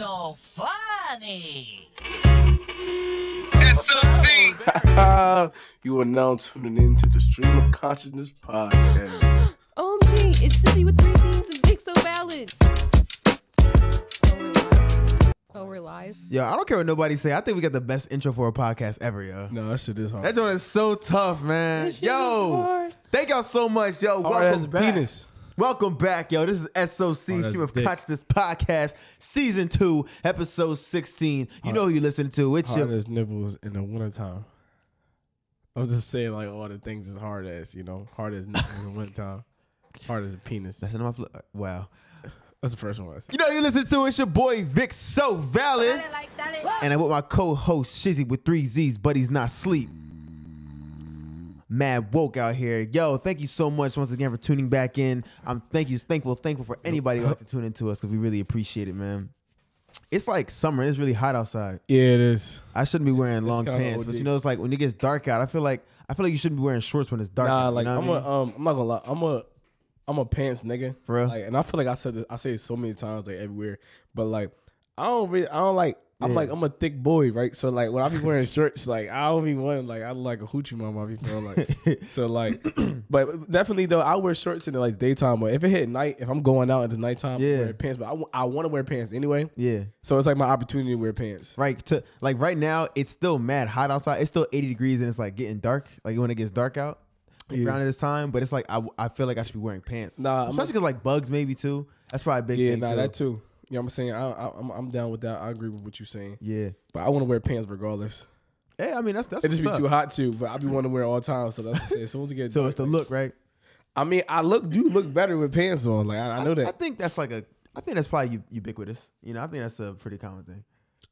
no funny. SOC. You are now tuning in to the Stream of Consciousness podcast. OMG, it's Shizzy with 3 C's and Vic So Valley. Oh, we're live? Yo, I don't care what nobody say. I think we got the best intro for a podcast ever, yo. No, that shit is hard. That joint is so tough, man. Yo, thank y'all so much, yo. Welcome back. Penis. Welcome back, yo. This is SOC, Stream of Consciousness Podcast, Season 2, Episode 16. You know who you listen to. It's your... Hard as nipples in the wintertime. I was just saying, like, all the things is hard as, you know? Hard as nipples in the wintertime. Hard as a penis. That's enough. Wow. That's the first one I said. You know you listen to. It's your boy, Vic So Valley. Like and I'm with my co-host, Shizzy with 3 Z's, but he's not sleep. Mad woke out here. Yo, thank you so much once again for tuning back in. I'm thankful for anybody who likes to tune into us because we really appreciate it, man. It's like summer. It's really hot outside. Yeah, it is. I shouldn't be wearing long pants, but you know, it's like when it gets dark out, I feel like you shouldn't be wearing shorts when it's dark out. Like, you know I'm not gonna lie. I'm a pants nigga, for real. Like, and I feel like I say it so many times, like everywhere. But like, I don't like. I'm a thick boy, right? So like, when I be wearing shirts, like I don't be wanting, like I like a hoochie mama. I be feeling like so like, but definitely though, I wear shorts in the like daytime. But if it hit night, if I'm going out in the nighttime, yeah, I'm wearing pants. But I want to wear pants anyway. Yeah. So it's like my opportunity to wear pants. Right. To like right now, it's still mad hot outside. It's still 80 degrees and it's like getting dark. Like when it gets dark out. Yeah. Around this time, but it's like I feel like I should be wearing pants. Nah, especially because like bugs maybe too. That's probably a big thing. Yeah, nah, too. That too. You know what I'm saying? I'm down with that. I agree with what you're saying. Yeah, but I want to wear pants regardless. Yeah, I mean that's. It just be up. Too hot too, but I be wanting to wear all time. So that's as soon as it gets. So dark, it's the look, right? I mean, I do look better with pants on. Like I know that. I think that's like probably ubiquitous. You know, I think that's a pretty common thing.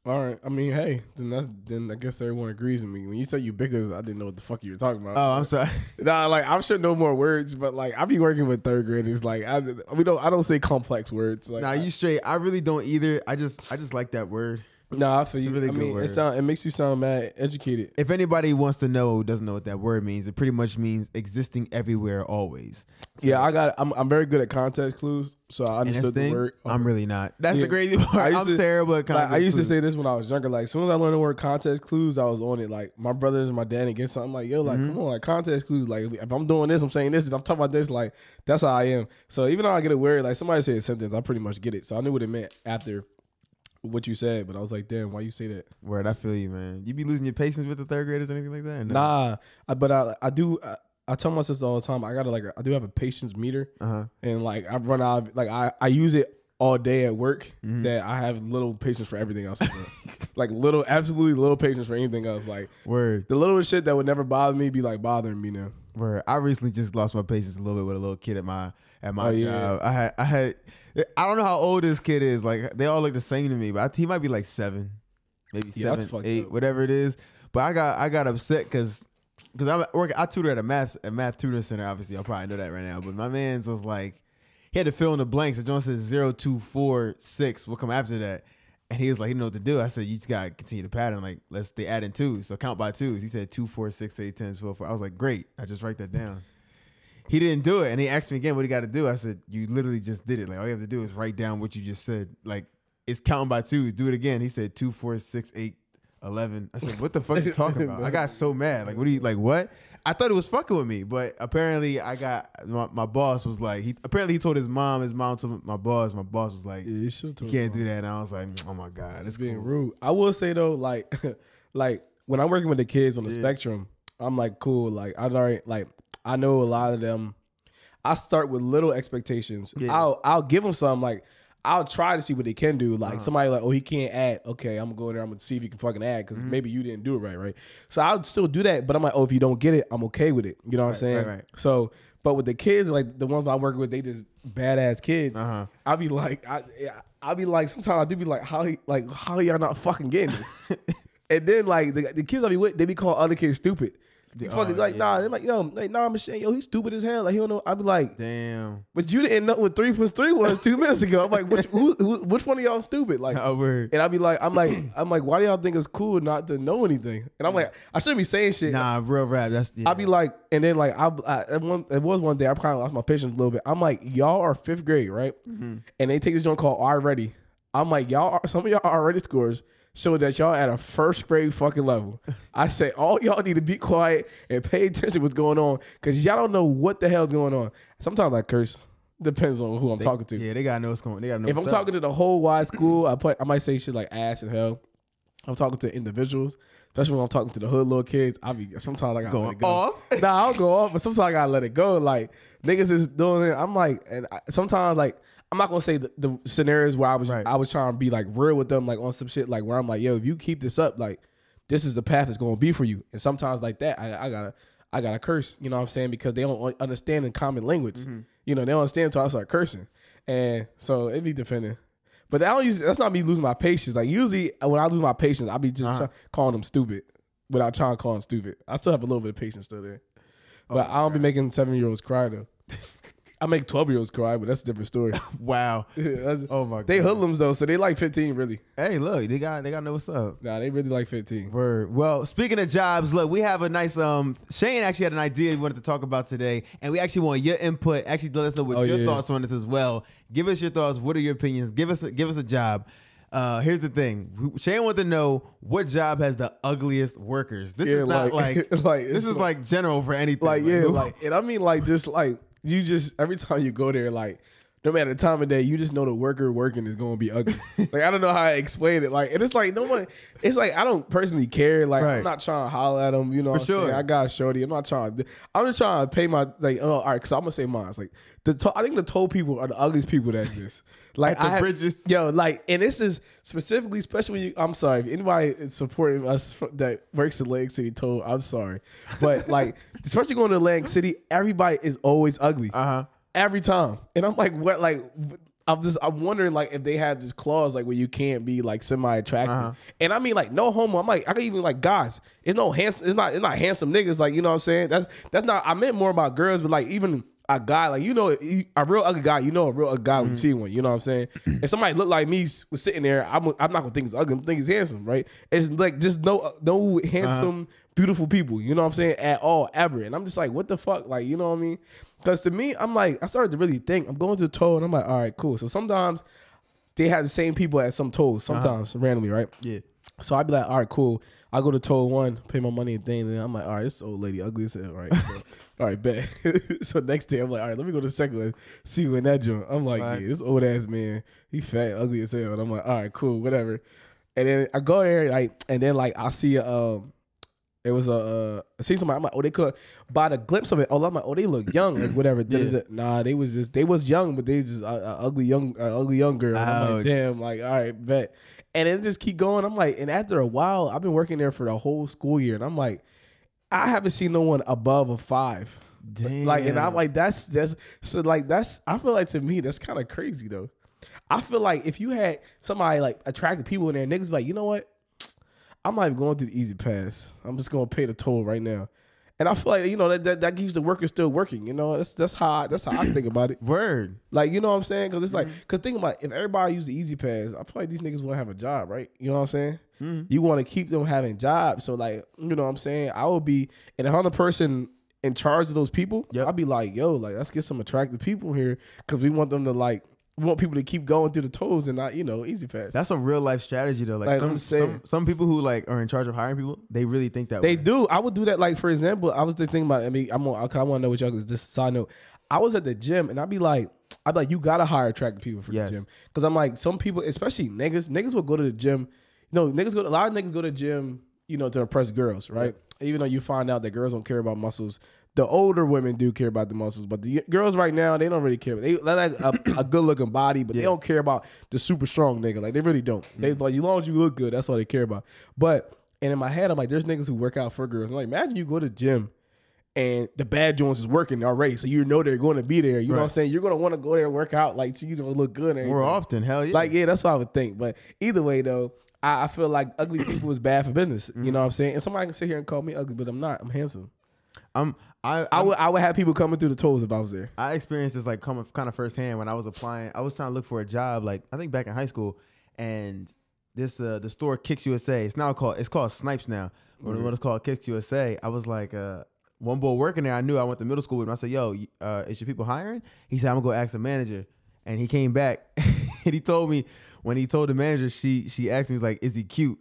All right. I mean, hey, then I guess everyone agrees with me. When you say ubiquitous, I didn't know what the fuck you were talking about. Oh, I'm sorry. Nah, like I'm sure no more words, but like I be working with third graders. Like I don't say complex words. Like, nah, you straight. I really don't either. I just like that word. Nah, I feel you. Really I good mean, word. It makes you sound mad educated. If anybody wants to know who doesn't know what that word means, it pretty much means existing everywhere always. So, yeah, I'm very good at context clues, so I understood the word. Oh. I'm really not. That's the crazy part. I'm terrible at context clues. I used to say this when I was younger. Like, as soon as I learned the word context clues, I was on it. Like, my brothers and my dad and get something. Like, yo, like, come on, like, context clues. Like, if I'm doing this, I'm saying this, and I'm talking about this, like, that's how I am. So even though I get a word, like, somebody said a sentence, I pretty much get it. So I knew what it meant after what you said, but I was like, damn, why you say that? Word, I feel you, man. You be losing your patience with the third graders or anything like that? No. Nah, but I do. I tell my sister all the time. I do have a patience meter, and like I run out. Like I use it all day at work. That I have little patience for everything else. Like absolutely little patience for anything else. Like word, the littlest shit that would never bother me be like bothering me now. Word, I recently just lost my patience a little bit with a little kid at my job. I had. I don't know how old this kid is. Like they all look the same to me, but he might be like 7, maybe 7, 8, whatever it is. But I got upset because I'm working. I tutor at a math tutoring center. Obviously, I probably know that right now. But my man's was like, he had to fill in the blanks. The John says 0, 2, 4, 6. We'll come after that. And he was like, he didn't know what to do. I said, you just gotta continue the pattern. Like they add in 2s, so count by 2s. He said 2, 4, 6, 8, 10, 12, 4. I was like, great. I just write that down. He didn't do it, and he asked me again, what do you got to do? I said, you literally just did it. Like all you have to do is write down what you just said. Like it's counting by 2s. Do it again. He said 2, 4, 6, 8, 11. I said, what the fuck are you talking about? I got so mad. Like, what are you like? What? I thought it was fucking with me, but apparently I got my boss was like, he told his mom. His mom told my boss. My boss was like, yeah, you can't do that. And I was like, oh my god, it's being rude. I will say though, like when I'm working with the kids on the spectrum, I'm like cool. Like I already like. I know a lot of them. I start with little expectations. Yeah. I'll give them some. Like I'll try to see what they can do. Like somebody like, oh, he can't add. Okay, I'm gonna go in there. I'm gonna see if he can fucking add because maybe you didn't do it right, right? So I'll still do that. But I'm like, oh, if you don't get it, I'm okay with it. You know what I'm saying? Right. So, but with the kids, like the ones I work with, they just badass kids. I'll be like, I'll be like, sometimes I do be like, how y'all not fucking getting this? And then like the kids I be with, they be calling other kids stupid. They're like, yo, like, nah, Michelle, yo, he's stupid as hell. Like, he don't know. I be like, damn. But you didn't know what 3 plus 3 was 2 minutes ago. I'm like, which one of y'all stupid? Like, and I be like, I'm like, why do y'all think it's cool not to know anything? And I'm like, I shouldn't be saying shit. Nah, real rap. That's. Yeah. I be like, and then like, it was one day I probably lost my patience a little bit. I'm like, y'all are 5th grade, right? And they take this joint called already. I'm like, y'all, some of y'all already scores show that y'all at a first grade fucking level. I say all y'all need to be quiet and pay attention to what's going on, because y'all don't know what the hell's going on. Sometimes I curse. Depends on who I'm talking to. Yeah, they gotta know what's going on. They gotta know. If I'm talking to the whole wide school, I might say shit like ass and hell. I'm talking to individuals, especially when I'm talking to the hood little kids. I be sometimes I gotta let it go. Off? Nah, I'll go off, but sometimes I gotta let it go. Like niggas is doing it. I'm like, and sometimes like I'm not gonna say the scenarios where I was trying to be like real with them, like on some shit like where I'm like, yo, if you keep this up, like this is the path that's gonna be for you. And sometimes like that, I gotta curse, you know what I'm saying? Because they don't understand in common language. Mm-hmm. You know, they don't understand until I start cursing. And so it be defending. But that's not me losing my patience. Like usually when I lose my patience, I be just calling them stupid without trying to call them stupid. I still have a little bit of patience still there. But I don't be making 7-year-olds cry though. I make 12-year-olds cry, but that's a different story. Wow. Oh my God. They hoodlums though, so they like 15 really. Hey, look, they got know what's up. Nah, they really like 15. Word. Well, speaking of jobs, look, we have a nice Shane actually had an idea he wanted to talk about today, and we actually want your input. Actually, let us know what your thoughts on this as well. Give us your thoughts. What are your opinions? Give us a job. Here's the thing. Shane wanted to know what job has the ugliest workers. This is not like this is like general for anything. And I mean like just like. You just every time you go there, like no matter the time of day, you just know the worker working is gonna be ugly. Like I don't know how I explain it. Like and it's like no one. It's like I don't personally care. Like I'm not trying to holler at them. You know, what I'm saying? I got shorty. I'm not trying. I'm just trying to pay my like. Oh, all right. So I'm gonna say mine. It's like I think the toll people are the ugliest people that exist. Like the bridges. Yo, like and this is specifically, especially when you. I'm sorry if anybody is supporting us that works in Atlantic City toll. I'm sorry, but like especially going to Atlantic City, everybody is always ugly. Every time. And I'm like, what? Like, I'm wondering, like, if they have this clause, like, where you can't be, like, semi-attractive. And I mean, like, no homo. I'm like, I can even, like, guys. It's no handsome. It's not handsome niggas. Like, you know what I'm saying? That's not, I meant more about girls, but, like, even a guy, like, you know, a real ugly guy, you know a real ugly guy when you see one. You know what I'm saying? If somebody looked like me was sitting there, I'm not going to think it's ugly. I'm going to think he's handsome, right? It's, like, just no handsome, beautiful people. You know what I'm saying? At all, ever. And I'm just like, what the fuck? Like, you know what I mean? Because to me, I'm like, I started to really think. I'm going to the toll, and I'm like, all right, cool. So sometimes they have the same people at some tolls, sometimes randomly, right? Yeah. So I'd be like, all right, cool. I go to toll one, pay my money and thing. And then I'm like, all right, this old lady ugly as hell, right? So, all right, bet. So next day, I'm like, all right, let me go to the second one, see you in that joint. I'm like, yeah, this old ass man, he fat, ugly as hell. And I'm like, all right, cool, whatever. And then I go there, like, and then like I see I see somebody. I'm like, oh, they could. By the glimpse of it, oh, I'm like, oh, they look young, like whatever. Nah, they was young, but they just ugly young girl. And I'm like, damn, like, all right, bet. And then just keep going. I'm like, and after a while, I've been working there for the whole school year, and I'm like, I haven't seen no one above a 5. Damn. Like, and I'm like, that's I feel like to me that's kind of crazy though. I feel like if you had somebody like attractive people in there, niggas like, you know what? I'm not even going through the easy pass. I'm just going to pay the toll right now. And I feel like, you know, that keeps the workers still working. You know, that's how I think about it. Word. Like, you know what I'm saying? Because it's like, because think about it, if everybody used the easy pass, I feel like these niggas won't have a job, right? You know what I'm saying? You want to keep them having jobs. So like, you know what I'm saying? I would be, and if I'm the person in charge of those people, I'd be like, yo, like, let's get some attractive people here because we want them to like, we want people to keep going through the tolls and not, you know, easy pass. That's a real life strategy though. Like I'm saying, some people who like are in charge of hiring people, they really think that way. They do. I would do that. Like for example, I was just thinking about. I mean, I want to know what y'all. Cause this side note, I was at the gym and I'd be like, you gotta hire attractive people for the gym. Cause I'm like, some people, especially niggas will go to the gym. You know, a lot of niggas go to the gym, you know, to impress girls, right? Even though you find out that girls don't care about muscles. The older women do care about the muscles, but the girls right now, they don't really care. They like a good looking body, but they don't care about the super strong nigga. Like they really don't. They like, as long as you look good, that's all they care about. But, and in my head, I'm like, there's niggas who work out for girls. I'm like, imagine you go to the gym and the bad joints is working already. So you know they're going to be there. You know what I'm saying? You're going to want to go there and work out like so you don't look good. More often, hell yeah. Like, yeah, that's what I would think. But either way though, I feel like ugly people is bad for business. You know what I'm saying? And somebody can sit here and call me ugly, but I'm not. I'm handsome. I would have people coming through the tolls if I was there. I experienced this like coming kind of firsthand when I was applying. I was trying to look for a job, like I think back in high school, and this the store Kicks USA. It's called Snipes now, but what it's called Kicks USA. I was like, one boy working there. I knew I went to middle school with him. I said, "Yo, is your people hiring?" He said, "I'm gonna go ask the manager," and he came back and he told me. when he told the manager, she asked me, was like, is he cute?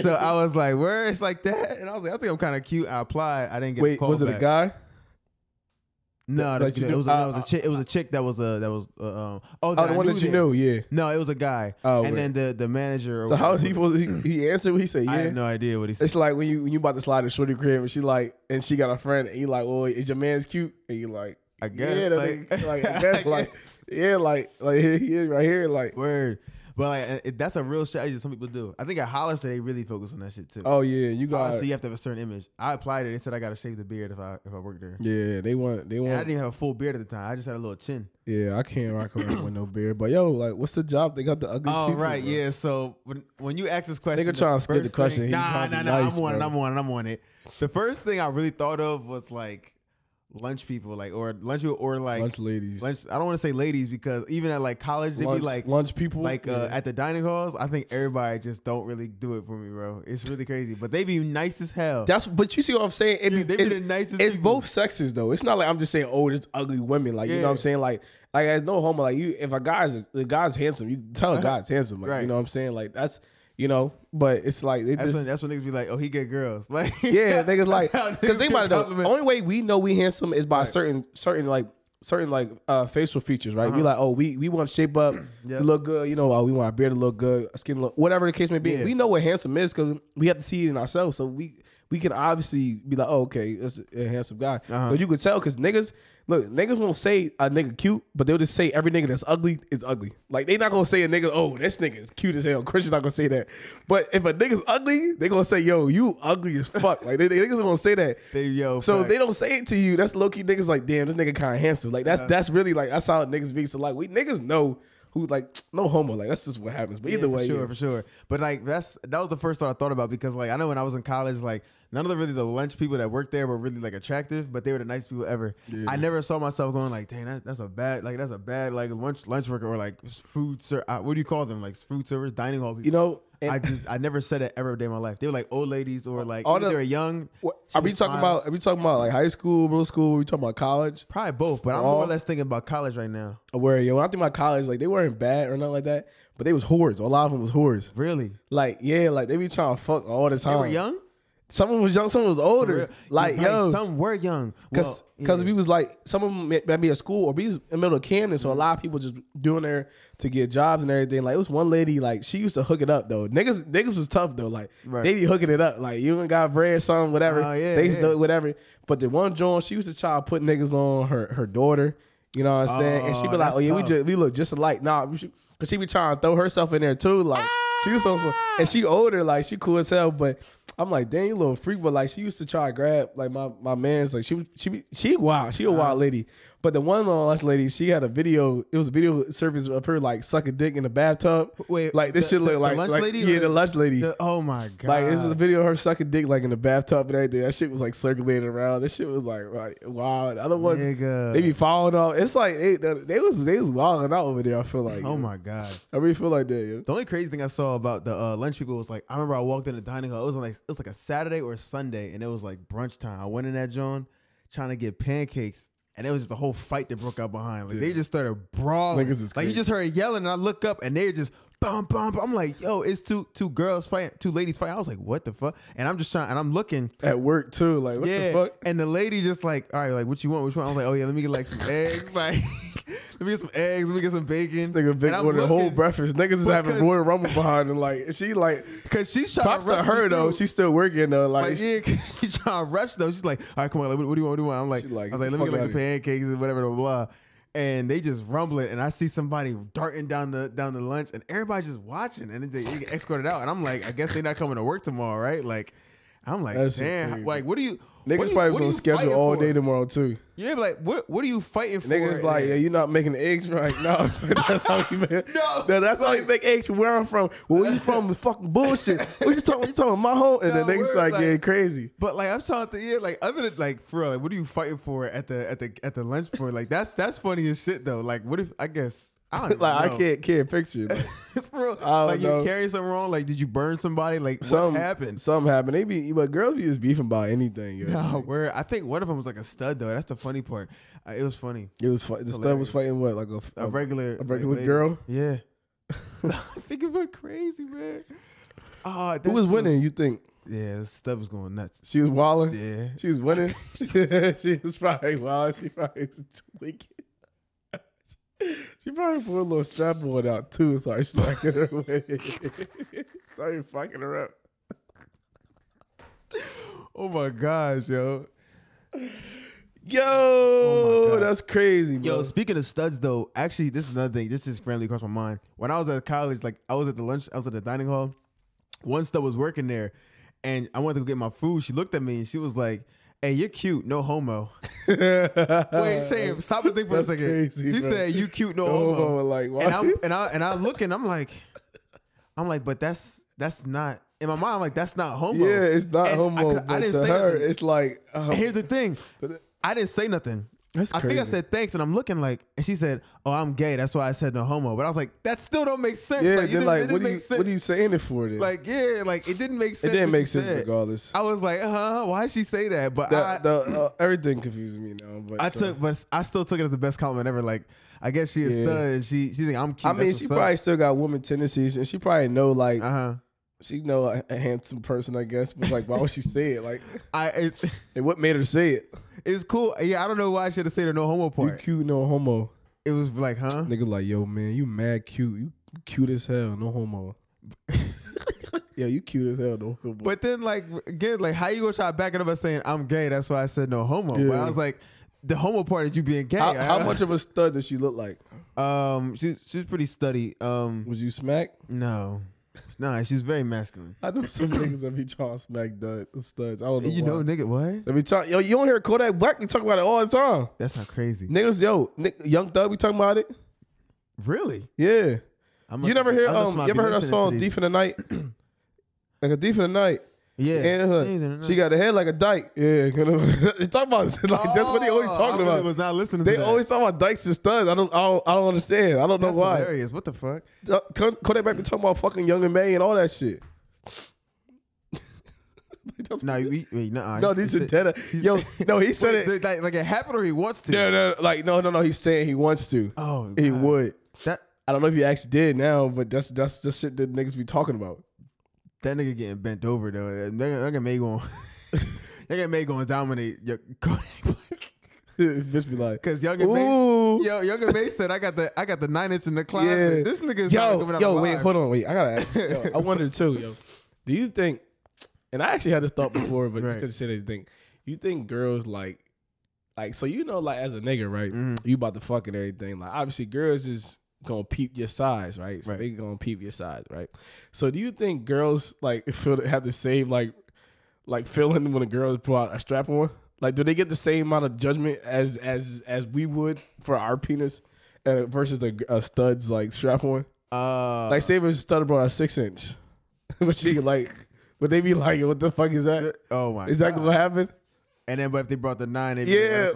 So I was like, where? It's like that? And I was like, I think I'm kind of cute. I applied. I didn't get a call back. Wait, was it a guy? No, it was a chick that I one that you knew, yeah. No, it was a guy. Oh, and then the manager. So how he answered what he said? Yeah, I have no idea what he said. It's like when you about to slide in shorty crib and she got a friend and you like, well, is your man's cute? And you like, I guess, yeah, I guess, here he is right here, like word. But like that's a real strategy that some people do. I think at Hollister they really focus on that shit too. Oh yeah, you got. So you have to have a certain image. I applied it. They said I got to shave the beard if I work there. Yeah, they want. And I didn't even have a full beard at the time. I just had a little chin. Yeah, I can't rock around with no beard. But yo, like, what's the job? They got the ugliest people. Oh right, bro. Yeah. So when you ask this question, nigga trying to skip the question. I'm on it. The first thing I really thought of was like lunch ladies. I don't want to say ladies because even at like college they be like lunch people at the dining halls. I think everybody just don't really do it for me, bro. It's really crazy, but they be nice as hell. But you see what I'm saying? They be the nicest. It's people. Both sexes though. It's not like I'm just saying oh there's ugly women like you know what I'm saying like as no homo like you if the guy's handsome you tell a guy's handsome like, right. You know what I'm saying like that's. You know, but it's like that's when niggas be like, "Oh, he get girls." Like, yeah, niggas like because think about it though. The only way we know we handsome is by certain facial features, right? Uh-huh. We like, oh, we want to shape up to look good. You know, we want our beard to look good, skin look, whatever the case may be. Yeah. We know what handsome is because we have to see it in ourselves. So we can obviously be like, oh, okay, that's a handsome guy. Uh-huh. But you could tell because niggas. Look, niggas won't say a nigga cute, but they'll just say every nigga that's ugly is ugly. Like, they not going to say a nigga, oh, this nigga is cute as hell. Christian not going to say that. But if a nigga's ugly, they going to say, yo, you ugly as fuck. Like, they niggas going to say that. They don't say it to you. That's low-key niggas like, damn, this nigga kind of handsome. Like, that's really, like, that's how niggas be. So, like, we niggas know who, like, no homo. Like, that's just what happens. But either way. For sure. But, like, that was the first thought I thought about because, like, I know when I was in college, like, none of the lunch people that worked there were really like attractive, but they were the nice people ever. Yeah. I never saw myself going like, dang, that's a bad lunch worker or like food server. What do you call them? Like food servers, dining hall people. You know, I never said it every day of my life. They were like old ladies or like they were young. Are we talking about like high school, middle school? Are we talking about college? Probably both, but I'm more or less thinking about college right now. When I think about college, like they weren't bad or nothing like that, but they was whores. A lot of them was whores. Really? Like yeah, like they be trying to fuck all the time. They were young. Someone was young, someone was older. Like, yo. Some were young. Because we was like, some of them might be at school or be in the middle of Camden. So a lot of people just doing there to get jobs and everything. Like, it was one lady, like, she used to hook it up, though. Niggas was tough, though. Like, they be hooking it up. Like, you ain't got bread, something, whatever. They used to do it, whatever. But the one joint, she used to try to put niggas on her daughter. You know what I'm saying? And she be like, oh, yeah, we look just alike. Nah, because she be trying to throw herself in there, too. Like, she was so, and she older, like, she cool as hell, but I'm like, dang, you little freak, but like she used to try to grab like my man's like she a wild lady. But the one last lady, she had a video service of her like sucking dick in the bathtub. Wait, like this shit looked like the lunch lady. Oh my god. Like this was a video of her sucking dick like in the bathtub and everything. That shit was like circulating around. This shit was like wow. The other ones they be falling off. It's like they was wilding out over there, I feel like. Oh my god. I really feel like that, yo. The only crazy thing I saw about the lunch people was like I remember I walked in the dining hall. It was like a Saturday or a Sunday and it was like brunch time. I went in that joint trying to get pancakes. And it was just a whole fight that broke out behind. Like, they just started brawling. Like, you just heard yelling, and I look up, and they're just bum, bum, bum. I'm like, yo, it's two girls fighting, two ladies fighting. I was like, what the fuck? And I'm just trying, and I'm looking. At work, too. Like, what the fuck? And the lady just like, all right, like, what you want? Which one? I was like, oh, yeah, let me get, like, some eggs. Like, let me get some eggs. Let me get some bacon. This nigga Vic ordered a whole breakfast. Niggas is having Royal Rumble behind him. Like, she, like, because she's trying to rush. Her, though. She's still working, though. Like yeah, because she's trying to rush, though. She's like, all right, come on. Like, what do you want? What do you want? I'm like, I was like, let me get, like, the pancakes and whatever, blah, blah, blah. And they just rumbling, and I see somebody darting down the lunch, and everybody's just watching, and they get escorted out. And I'm like, I guess they're not coming to work tomorrow, right? Like, I'm like, that's damn, crazy. Like, what do you? Niggas probably on schedule all day tomorrow too. Yeah, but like, what are you fighting for? Niggas like, yeah, you're not making eggs right now. That's how you make. No, that's how you make eggs. From where I'm from, where you from is fucking bullshit. What you talking? You talking my home? And then niggas like getting crazy. But like, I'm trying to hear like other than like for real, like, what are you fighting for at the lunch point? Like that's funny as shit though. Like, what if I guess. I don't like know. I can't picture. Like, real. Like you carry something wrong. Like did you burn somebody? Like what happened? Something happened. But girls be just beefing about anything. Yo. No, where I think one of them was like a stud though. That's the funny part. It was funny. It was the stud was fighting what like a regular girl. Yeah. I think it went crazy, man. Who was winning, you think? Yeah, this stuff was going nuts. She was wilding? Yeah. She was winning? She was probably wild. She probably was tweaking. She probably put a little strap on out, too. Sorry, fucking her away. Sorry, fucking her up. Oh, my gosh, yo. Yo, oh that's crazy, bro. Yo, speaking of studs, though, actually, this is another thing. This just randomly crossed my mind. When I was at college, like, I was at the dining hall. One stud was working there, and I went to go get my food. She looked at me, and she was like, "Hey, you're cute, no homo." Wait, Shane, stop and think for that's a second. Crazy, she said, "You cute, no homo." Like, why? And I look, and I'm like, but that's not. In my mind, I'm like, that's not homo. Yeah, it's not homo. I didn't say her, nothing. It's like. Here's the thing, I didn't say nothing. That's crazy. I think I said thanks, and I'm looking like, and she said, "Oh, I'm gay. That's why I said no homo." But I was like, that still don't make sense. Yeah, like, what are you saying it for? Then? Like, yeah, like it didn't make sense. It didn't make sense regardless. I was like, why did she say that? But everything confuses me now. But I still took it as the best compliment ever. Like, I guess she is stud. And she think I'm cute. I mean, she probably still got woman tendencies, and she probably know like she know a handsome person, I guess. But like, why would she say it? Like, and what made her say it? It's cool. Yeah, I don't know why I should have said the no homo part. You cute, no homo. It was like, huh? Nigga like, yo, man, you mad cute. You cute as hell, no homo. Yeah, you cute as hell, no homo. But then, like, again, like, how you gonna try backing up by saying, I'm gay, that's why I said no homo. Yeah. But I was like, the homo part is you being gay. How much of a stud does she look like? She's pretty studdy. Was you smack? No. Nah, she's very masculine. I know some niggas that be trying to smack studs. I don't know. You know, nigga, what? Yo, you don't hear Kodak Black? We talk about it all the time. That's not crazy. Niggas, yo, Young Thug, we talking about it. Really? Yeah. You ever heard that song "Thief in the Night"? Like a thief in the night. Yeah. And she got a head like a dyke. Yeah. They talk about it. Like, that's what they always talking about. Was not listening. They always talk about dykes and studs. I don't understand. I don't know why. That's hilarious. What the fuck? Kodak Black be talking about fucking Young and May and all that shit. No, these are dead. Yo, no, he said it like it happened or he wants to. No. He's saying he wants to. Oh, God. He would. I don't know if he actually did now, but that's the shit that niggas be talking about. That nigga getting bent over though. That nigga May going dominate. Bitch be like, cause Young and May said I got the 9-inch in the closet. Yeah. This nigga's coming out. Yo, wait, hold on, I gotta ask. Yo, I wonder too. Yo, do you think? And I actually had this thought before, but just couldn't say anything. You think girls like so like as a nigga, right? Mm-hmm. You about to fuck and everything. Like obviously, girls is gonna peep your size, right? So they gonna peep your size, right? So do you think girls like have the same like feeling when a girl pull out a strap on? Like, do they get the same amount of judgment as we would for our penis versus a stud's like strap on? Like, say if a stud brought a 6-inch, but she like, would they be like, what the fuck is that? Oh my! Is that gonna happen? And then, but if they brought the 9, they'd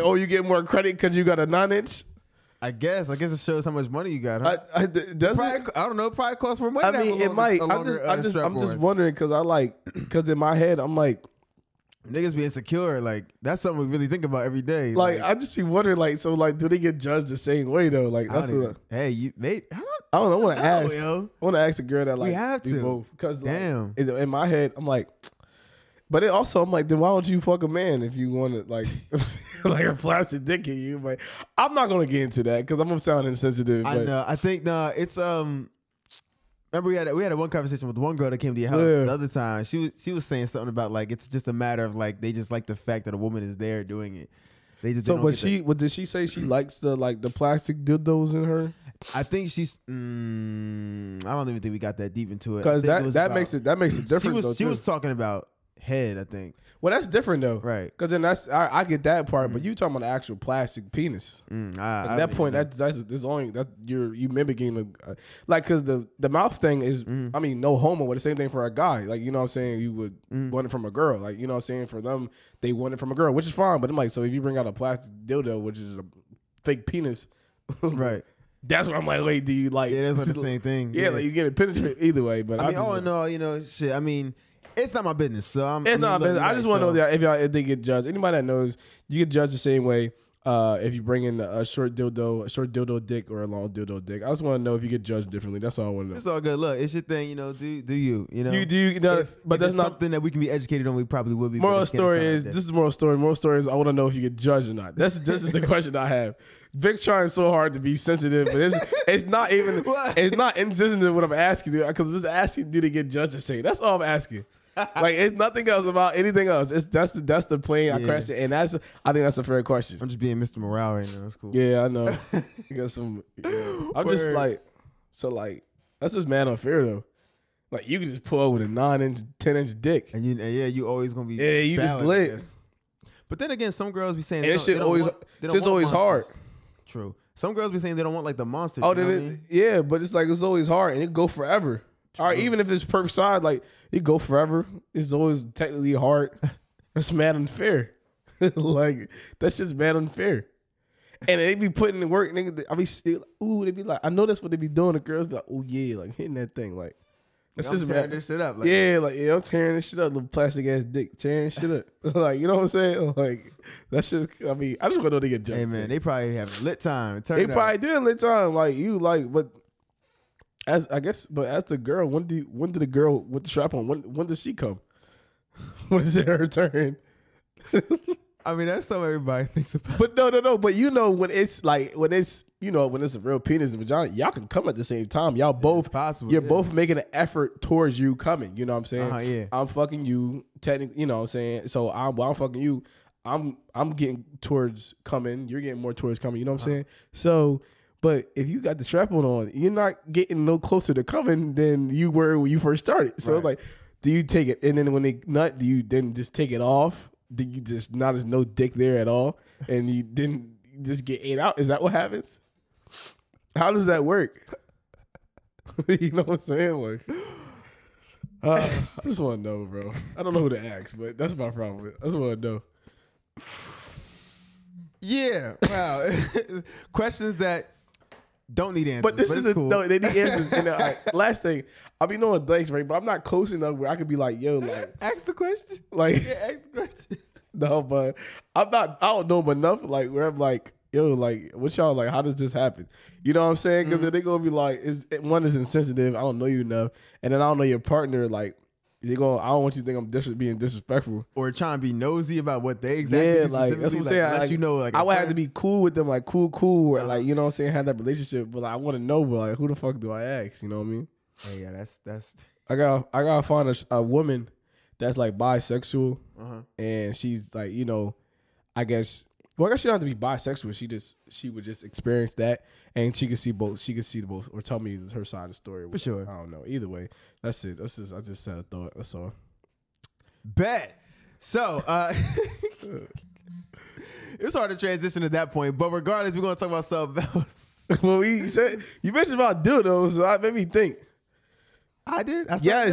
oh, you get more credit because you got a 9-inch. I guess it shows how much money you got. Huh? I don't know. Probably costs more money. I mean, it might. I'm just wondering because in my head, I'm like, niggas be insecure. Like that's something we really think about every day. Like I just be wondering. Like so, like do they get judged the same way though? Like that's I don't know. I want to ask a girl that like we have to both because damn. Like, in my head, I'm like. But it also, I'm like, then why don't you fuck a man if you want to, like, like a flaccid dick in you? Like, I'm not going to get into that because I'm going to sound insensitive. I know. I think, it's, remember we had one conversation with one girl that came to your house the other time. She was saying something about, like, it's just a matter of, like, they just like the fact that a woman is there doing it. They just what did she say? She likes the plastic dildos in her? I think she's. I don't even think we got that deep into it. Because that makes it different, though, too. She was talking about head, I think. Well, that's different though, right? Because then I get that part, but you talking about the actual plastic penis. At that point, that's you mimicking the like because the mouth thing is. I mean, no homo, but the same thing for a guy. Like you know what I'm saying, you would want it from a girl. Like you know what I'm saying, for them they want it from a girl, which is fine. But I'm like, so if you bring out a plastic dildo, which is a fake penis, right? That's what I'm like. Wait, do you like? Yeah, that's like the same thing. Yeah, like you get it penetrated either way. But I mean, all in all, shit. I mean. It's not my business, so it's not my business. I just want to know if they get judged. Anybody that knows, you get judged the same way. if you bring in a short dildo dick or a long dildo dick. I just want to know if you get judged differently. That's all I want to know. It's all good. Look, it's your thing, you know. Do you? You do. You know, but that's not something that we can be educated on. We probably will be. Moral story is this. Moral story is I want to know if you get judged or not. This is the question I have. Vic trying so hard to be sensitive, but it's not even. It's not insensitive what I'm asking you, because I'm just asking you to get judged or say. That's all I'm asking. Like, it's nothing else about anything else. That's the plane I crashed it, and I think that's a fair question. I'm just being Mr. Morale right now. That's cool. Yeah, I know. You got some. Yeah. I'm just like, so like that's just man unfair though. Like you can just pull up with a 9-inch, 10-inch dick, and you always gonna be you just lit. But then again, some girls be saying and it's always hard. True. Some girls be saying they don't want like the monster. Oh, yeah, but it's like it's always hard and it go forever. All right, even if it's perfect side, like it go forever. It's always technically hard. That's mad unfair. Like that's just mad unfair. And they be putting in work, nigga. I mean, they be like, I know that's what they be doing. The girls be like, oh yeah, like hitting that thing, like that's just tearing this shit up. Like, I'm tearing this shit up, little plastic ass dick, tearing shit up. Like you know what I'm saying? Like that's just. I mean, I just want to know they get jumped. Hey man, they probably have lit time. They probably do lit time. Like you, like but. As the girl, when did the girl with the strap on? When does she come? When is it her turn? I mean, that's something everybody thinks about. But no. But you know when it's a real penis and vagina, y'all can come at the same time. Y'all both possible. You're both making an effort towards you coming. You know what I'm saying? Yeah. I'm fucking you. Technically, you know what I'm saying. So while I'm fucking you, I'm getting towards coming. You're getting more towards coming. You know what I'm saying? So. But if you got the strap on, you're not getting no closer to coming than you were when you first started. So, like, do you take it? And then when they nut, do you then just take it off? Do you just not as no dick there at all? And you didn't just get ate out? Is that what happens? How does that work? You know what I'm saying? Like, I just want to know, bro. I don't know who to ask, but that's my problem. I just want to know. Yeah. Wow. Questions that... don't need answers. But it's cool. No, they need answers. And like, last thing, I be knowing thanks, right? But I'm not close enough where I could be like, yo, like ask the question. Like ask the question. No, but I don't know enough, like where I'm like, yo, like what y'all like, how does this happen? You know what I'm saying? Because they gonna be like, one is insensitive, I don't know you enough, and then I don't know your partner, like I don't want you to think I'm being disrespectful or trying to be nosy about what they exactly. Yeah, like that's what I'm saying. Like, you know, like I would have to be cool with them, like cool, or like you know what I'm saying, have that relationship. But like, I want to know, but like, who the fuck do I ask? You know what I mean? Oh, yeah, that's. I gotta find a woman that's like bisexual, and she's like, you know, I guess she don't have to be bisexual. She would just experience that, and she could see both. She could see both, or tell me her side of the story. For sure, I don't know. Either way, that's it. I just said a thought. That's all. Bet. So it was hard to transition at that point, but regardless, we're gonna talk about something else. Well, you mentioned about dildos, so that made me think. I did.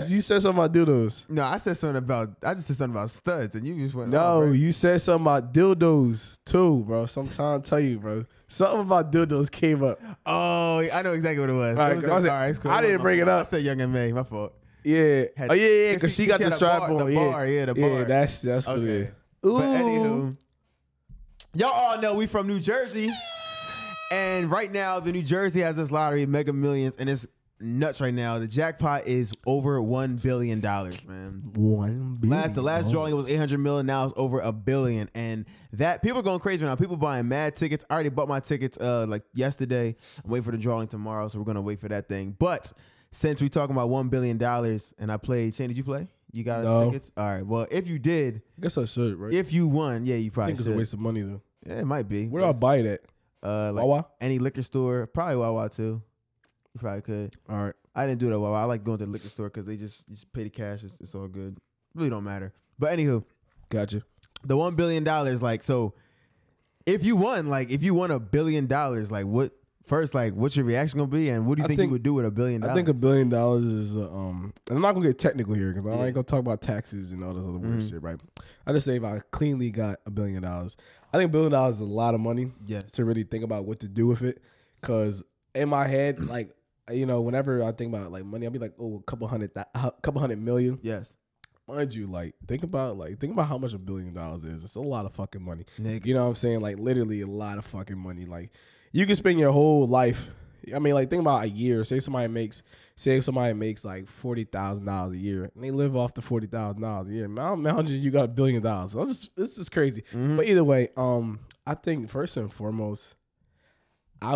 You said something about dildos. No, I just said something about studs, and you just went. No, you said something about dildos too, bro. Sometimes tell you, bro. Something about dildos came up. Oh, I know exactly what it was. I didn't bring it up. I said Young and May. My fault. Yeah. Because she got the strap on. The bar. Yeah, that's what it is. Ooh. But anywho, y'all all know we from New Jersey, and right now the New Jersey has this lottery, Mega Millions, and it's nuts right now. The jackpot is over $1 billion, man. $1 billion. The last drawing was 800 million. Now it's over $1 billion, and that people are going crazy right now. People buying mad tickets. I already bought my tickets like yesterday. I'm waiting for the drawing tomorrow, so we're gonna wait for that thing. But since we're talking about $1 billion, and I played. Shane, did you play? You got no tickets? All right. Well, if you did, I guess I should. Right? If you won, yeah, you probably. I think it's a waste of money though. Yeah, it might be. Where do I buy it at? Like Wawa. Any liquor store, probably Wawa too. You probably could. All right. I didn't do that well. I like going to the liquor store because they just pay the cash. It's all good. Really don't matter. But anywho. Gotcha. The $1 billion, like, so if you won $1 billion, like what's your reaction gonna be, and what do you think you would do with $1 billion? I think $1 billion is and I'm not gonna get technical here because I ain't gonna talk about taxes and all this other weird shit, right? I just say if I cleanly got $1 billion. I think $1 billion is a lot of money to really think about what to do with it. Cause in my head, like, you know, whenever I think about like money, I'll be like, oh, a couple hundred million. Yes. Mind you, like, think about how much $1 billion is. It's a lot of fucking money. Nigga. You know what I'm saying? Like, literally a lot of fucking money. Like, you can spend your whole life. I mean, like, think about a year. Say somebody makes like $40,000 a year, and they live off the $40,000 a year. Now, imagine you got $1 billion. So this is crazy. Mm-hmm. But either way, I think first and foremost, I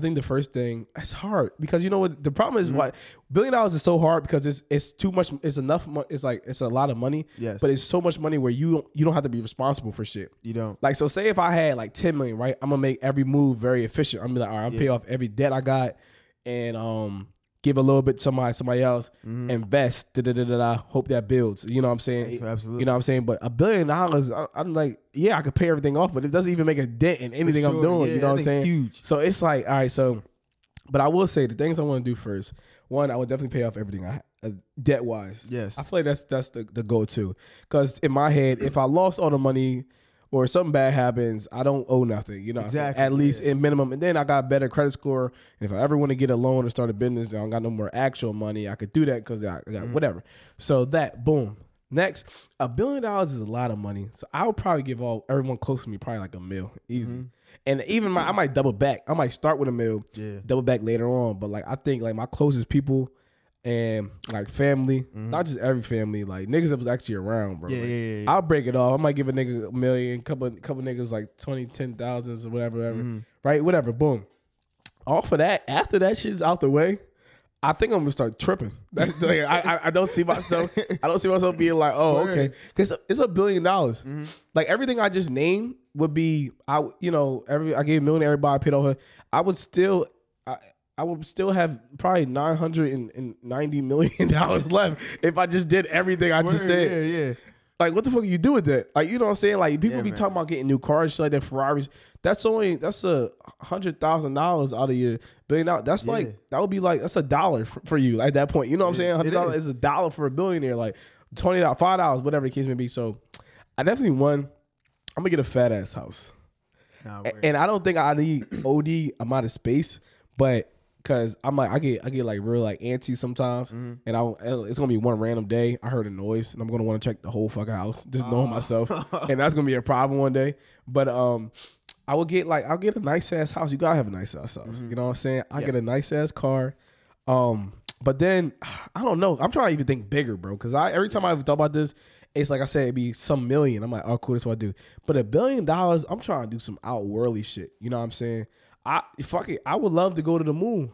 think the first thing, it's hard because you know what the problem is. Mm-hmm. Why $1 billion is so hard because it's too much. It's enough. It's like it's a lot of money. Yes. But it's so much money where you don't have to be responsible for shit. You don't. Like, so say if I had like 10 million, right? I'm gonna make every move very efficient. I'm gonna be like, all right, I'm pay off every debt I got, and give a little bit to somebody else. Mm-hmm. Invest. Hope that builds. You know what I'm saying? Yes, absolutely. You know what I'm saying? But $1 billion, I'm like, yeah, I could pay everything off, but it doesn't even make a dent in anything I'm doing. Yeah, you know what I'm saying? Huge. So it's like, all right. So, but I will say the things I want to do first. One, I would definitely pay off everything I debt wise. Yes. I feel like that's the go to because in my head, if I lost all the money, or something bad happens, I don't owe nothing, you know. Exactly. At least in minimum. And then I got a better credit score. And if I ever want to get a loan or start a business and I don't got no more actual money, I could do that because I got whatever. So that, boom. Next, $1 billion is a lot of money. So I would probably give everyone close to me probably like $1 million. Easy. Mm-hmm. And even I might double back. I might start with $1 million, double back later on. But like I think like my closest people and like family, not just every family, like niggas that was actually around, bro. Yeah. I'll break it off. I might give a nigga $1 million, couple niggas like 20, 10,000s or whatever. Mm-hmm. Right? Whatever. Boom. Off of that, after that shit's out the way, I think I'm gonna start tripping. That's like, I don't see myself being like, oh, okay. Cause it's $1 billion. Mm-hmm. Like everything I just named would be I gave $1 million to everybody, I paid off her. I would still have probably $990 million left if I just did everything I just said. Yeah. Like, what the fuck do you do with that? Like, you know what I'm saying? Like, people be talking about getting new cars, shit like that, Ferraris. That's $100,000 out of your $1 billion. That's like that would be like that's $1 for you at that point. You know what I'm saying? $100 is $1 for a billionaire. Like $20, $5, whatever the case may be. So, I definitely I'm gonna get a fat ass house, and I don't think I need OD amount of space, but. Cause I'm like I get like real like antsy sometimes, and it's gonna be one random day I heard a noise and I'm gonna want to check the whole fucking house just knowing myself, and that's gonna be a problem one day. But I'll get a nice ass house. You gotta have a nice ass house. You know what I'm saying? I get a nice ass car, but then I don't know. I'm trying to even think bigger, bro. Cause every time I thought about this, it's like I said, it'd be some million. I'm like, oh cool, that's what I do. But $1 billion, I'm trying to do some outworldly shit. You know what I'm saying? I would love to go to the moon.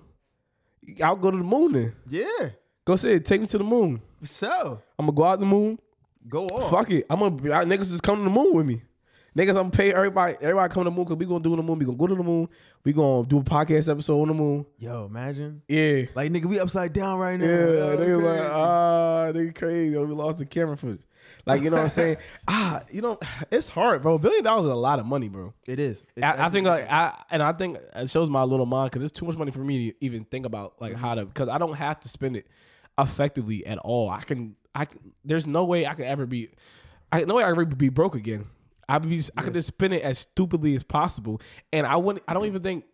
I'll go to the moon then. Yeah. Go say, take me to the moon. So I'm gonna go out the moon. Go off. Fuck it. Niggas is coming to the moon with me. Niggas, I'm gonna pay everybody. Everybody come to the moon because we gonna do the moon. We gonna go to the moon. We gonna do a podcast episode on the moon. Yo, imagine. Yeah. Like nigga, we upside down right now. Yeah. Nigga like nigga crazy. We lost the camera footage. Like, you know what I'm saying? You know, it's hard, bro. $1 billion is a lot of money, bro. It is. I think it shows my little mind because it's too much money for me to even think about like how to, because I don't have to spend it effectively at all. There's no way I could ever be, no way I could ever be broke again. I could just spend it as stupidly as possible. And I don't even think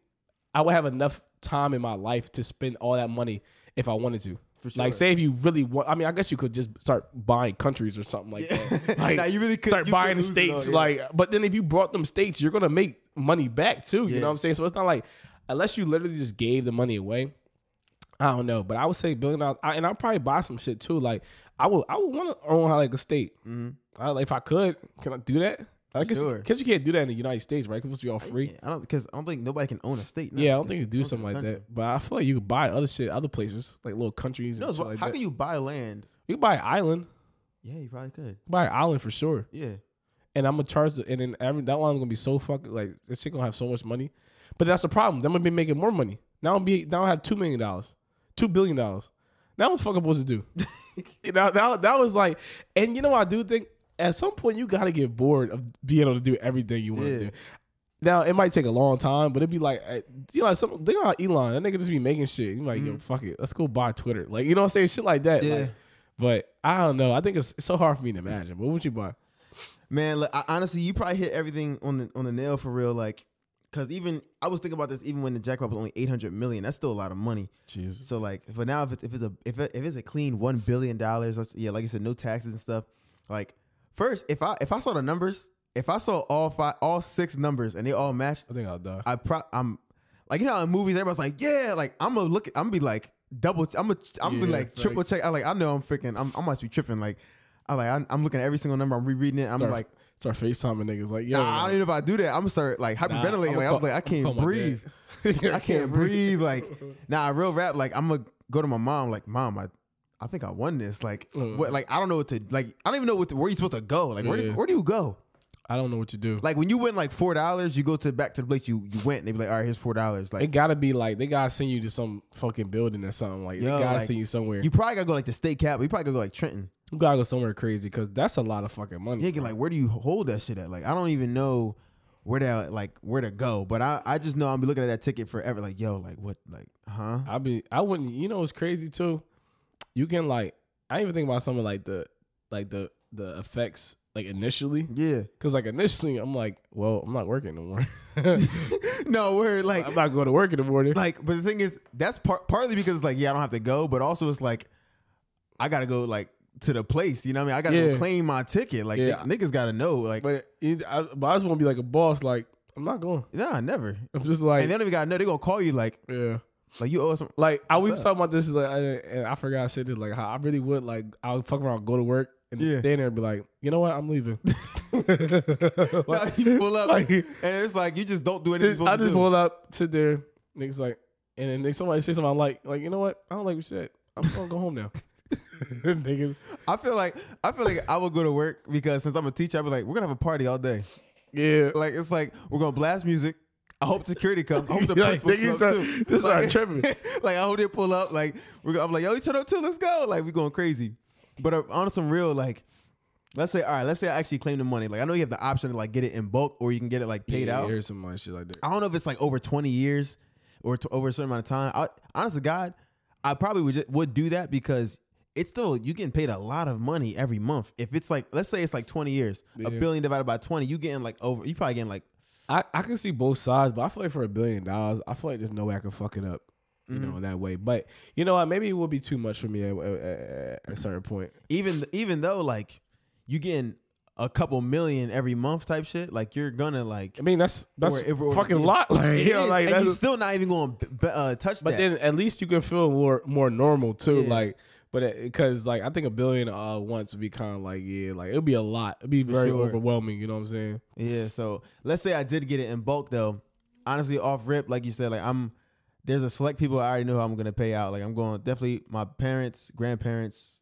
I would have enough time in my life to spend all that money if I wanted to. For sure. Like, say if you really want, I mean, I guess you could just start buying countries or something like that. Like, you really could start buying the states. Like, but then if you brought them states, you're gonna make money back too. You know what I'm saying? So it's not like unless you literally just gave the money away. I don't know, but I would say $1 billion, and I'll probably buy some shit too. Like, I would want to own like a state. Mm-hmm. Like, if I could, can I do that? Because you can't do that in the United States, right? Because it's supposed to be all free. I don't think nobody can own a state. No. Yeah, I don't think you do something like that. But I feel like you could buy other shit, other places, like little countries. No, like how can you buy land? You can buy an island. Yeah, you probably could buy an island for sure. Yeah, and I'm gonna charge and then that one's gonna be so fucking like this shit gonna have so much money. But that's the problem. I'm gonna be making more money now. I have $2 million, $2 billion. Now what's fucking supposed to do? That was like, and you know what I do think. At some point, you got to get bored of being able to do everything you want to do. Now, it might take a long time, but it'd be like, you know, think about Elon. That nigga just be making shit. You're like, yo, fuck it. Let's go buy Twitter. Like, you know what I'm saying? Shit like that. Yeah. Like, but I don't know. I think it's so hard for me to imagine. But what would you buy? Man, look, honestly, you probably hit everything on the nail for real. Like, because even I was thinking about this even when the jackpot was only 800 million. That's still a lot of money. Jesus. So like for now, if it's a clean $1 billion, yeah, like you said, no taxes and stuff. Like first, if I saw the numbers, if I saw all six numbers and they all matched, I think I'll die. I'm like, you know how in movies everybody's like, yeah, like I'm gonna be like triple check. I must be tripping. Like I'm looking at every single number. I'm rereading it. Start FaceTiming niggas like, yo. Nah, I don't even know if I do that. I'm gonna start like hyperventilating. I can't breathe. Like, nah, real rap. Like, I'm gonna go to my mom. Like, mom, I think I won this. Like, what? Like, I don't know what to. Like, I don't even know where you supposed to go. Like, where do you go? I don't know what you do. Like when you win like $4, you go back to the place you went. And they be like, all right, here's $4. Like it gotta be like they gotta send you to some fucking building or something. Like yo, they gotta send you somewhere. You probably gotta go like the state cap. You probably gotta go like Trenton. You gotta go somewhere crazy because that's a lot of fucking money. Yeah, like where do you hold that shit at? Like I don't even know where to go. But I just know I'll be looking at that ticket forever. Like yo, like what? Like huh? I wouldn't. You know what's crazy too? You can like I even think about something like the effects. Like initially, yeah, because like initially I'm like, well, I'm not working no more. No, we're like, I'm not going to work in the morning. Like, but the thing is, that's partly because it's like, yeah, I don't have to go, but also it's like, I gotta go like to the place, you know what I mean? I gotta go claim my ticket. Like niggas gotta know. Like, but I just want to be like a boss. Like, I'm not going. Nah, never. I'm just like, and they don't even gotta know. They gonna call you like, yeah. Like you owe us. Like we talking about this. Like, and I forgot shit. Like, how I really would like, I'll fuck around, go to work. And just stand there and be like, you know what? I'm leaving. Like, you pull up like, and it's like you just don't do anything. Pull up, sit there, niggas like, and then somebody say something like you know what? I don't like your shit. I'm gonna go home now. Niggas, I feel like I would go to work because since I'm a teacher, I'd be like, we're gonna have a party all day. Yeah, like it's like we're gonna blast music. I hope security comes. I hope the principal comes too. This like, tripping. Like I hope they pull up. Like I'm like, yo, you turn up too. Let's go. Like we going crazy. But on some real, like, let's say I actually claim the money. Like, I know you have the option to, like, get it in bulk or you can get it, like, paid out. Here's some money, shit like that. I don't know if it's, like, over 20 years or over a certain amount of time. Honest to God, I probably would do that because it's still, you're getting paid a lot of money every month. If it's, like, let's say it's, like, 20 years. Yeah. $1 billion divided by 20, you probably getting, like. I can see both sides, but I feel like for $1 billion, I feel like there's no way I can fuck it up. You know, in that way. But you know what? Maybe it would be too much for me at a certain point. Even though like you getting a couple million every month type shit, like you're gonna like. I mean, that's a fucking lot. Like, you know, like and you're still not even gonna touch. But then at least you can feel more normal too. Yeah. Like, but because like I think $1 billion once would be kind of like like it'd be a lot. It'd be very overwhelming. You know what I'm saying? Yeah. So let's say I did get it in bulk though. Honestly, off rip, like you said, like I'm. There's a select people I already know who I'm going to pay out. Like, I'm going definitely my parents, grandparents,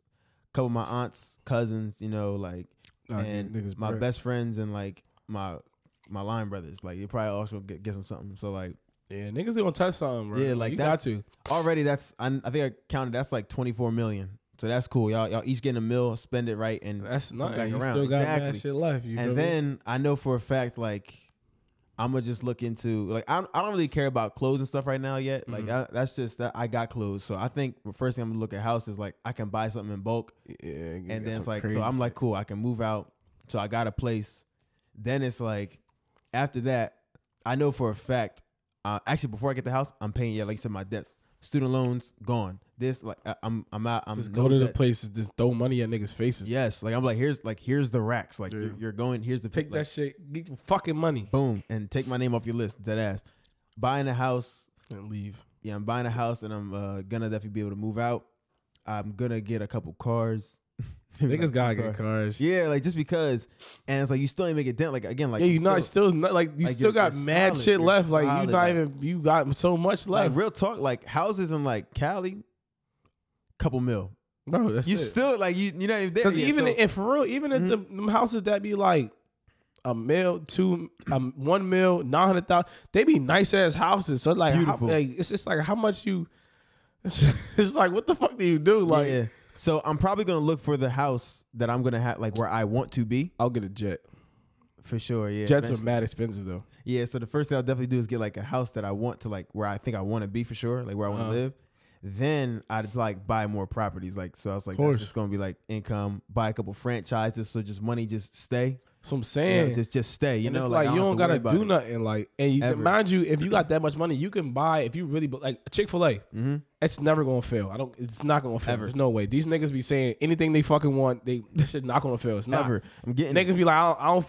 a couple of my aunts, cousins, you know, like, and my best friends and, like, my line brothers. Like, you probably also get them something. So, like. Yeah, niggas going to touch something, bro. Yeah, like, you got to. Already, I think I counted, that's like $24 million. So, that's cool. Y'all each getting a meal, spend it right, and that's not around. You still got that shit left. And then I know for a fact, like. I'm gonna just look into like I don't really care about clothes and stuff right now yet. Like that's just that I got clothes, so I think the first thing I'm gonna look at house is like I can buy something in bulk. Yeah, and then it's like so I'm like cool, I can move out, so I got a place. Then it's like after that, I know for a fact. Actually, before I get the house, I'm paying like you said my debts, student loans gone. This like I'm out. I'm just go to the places, just throw money at niggas' faces. Yes, like I'm like here's the racks. Like you're going here's the take like, that shit, get your fucking money. Boom, and take my name off your list. Dead ass. Buying a house and leave. Yeah, I'm buying a house and I'm gonna definitely be able to move out. I'm gonna get a couple cars. Niggas like, gotta get cars. Yeah, like just because, and it's like you still ain't make a dent. Like again, like yeah, you still got mad shit left. Solid, like you not even you got so much left. Like, real talk, like houses in like Cali. Couple mil, bro. That's you it. Still like you know even so. If for real even if the houses that be like a mil two 1 mil 900,000 they be nice ass houses. So like, it's just like how much you. It's like what the fuck do you do like. Yeah. So I'm probably gonna look for the house that I'm gonna have like where I want to be. I'll get a jet. For sure, yeah. Jets eventually. Are mad expensive though. Yeah, so the first thing I'll definitely do is get like a house that I want to like where I think I want to be for sure, like where I want to live. Then I'd like buy more properties. Like so I was like, that's just gonna be like income, buy a couple franchises, so just money just stay. So I'm saying, you know, just stay. You know, like you don't gotta do nothing. Like, and you, mind you, if you got that much money, you can buy. If you really like Chick-fil-A, it's never gonna fail. I don't. It's not gonna fail. Ever. There's no way. These niggas be saying anything they fucking want. That shit's not gonna fail. It's not. Ever. I'm getting niggas be like,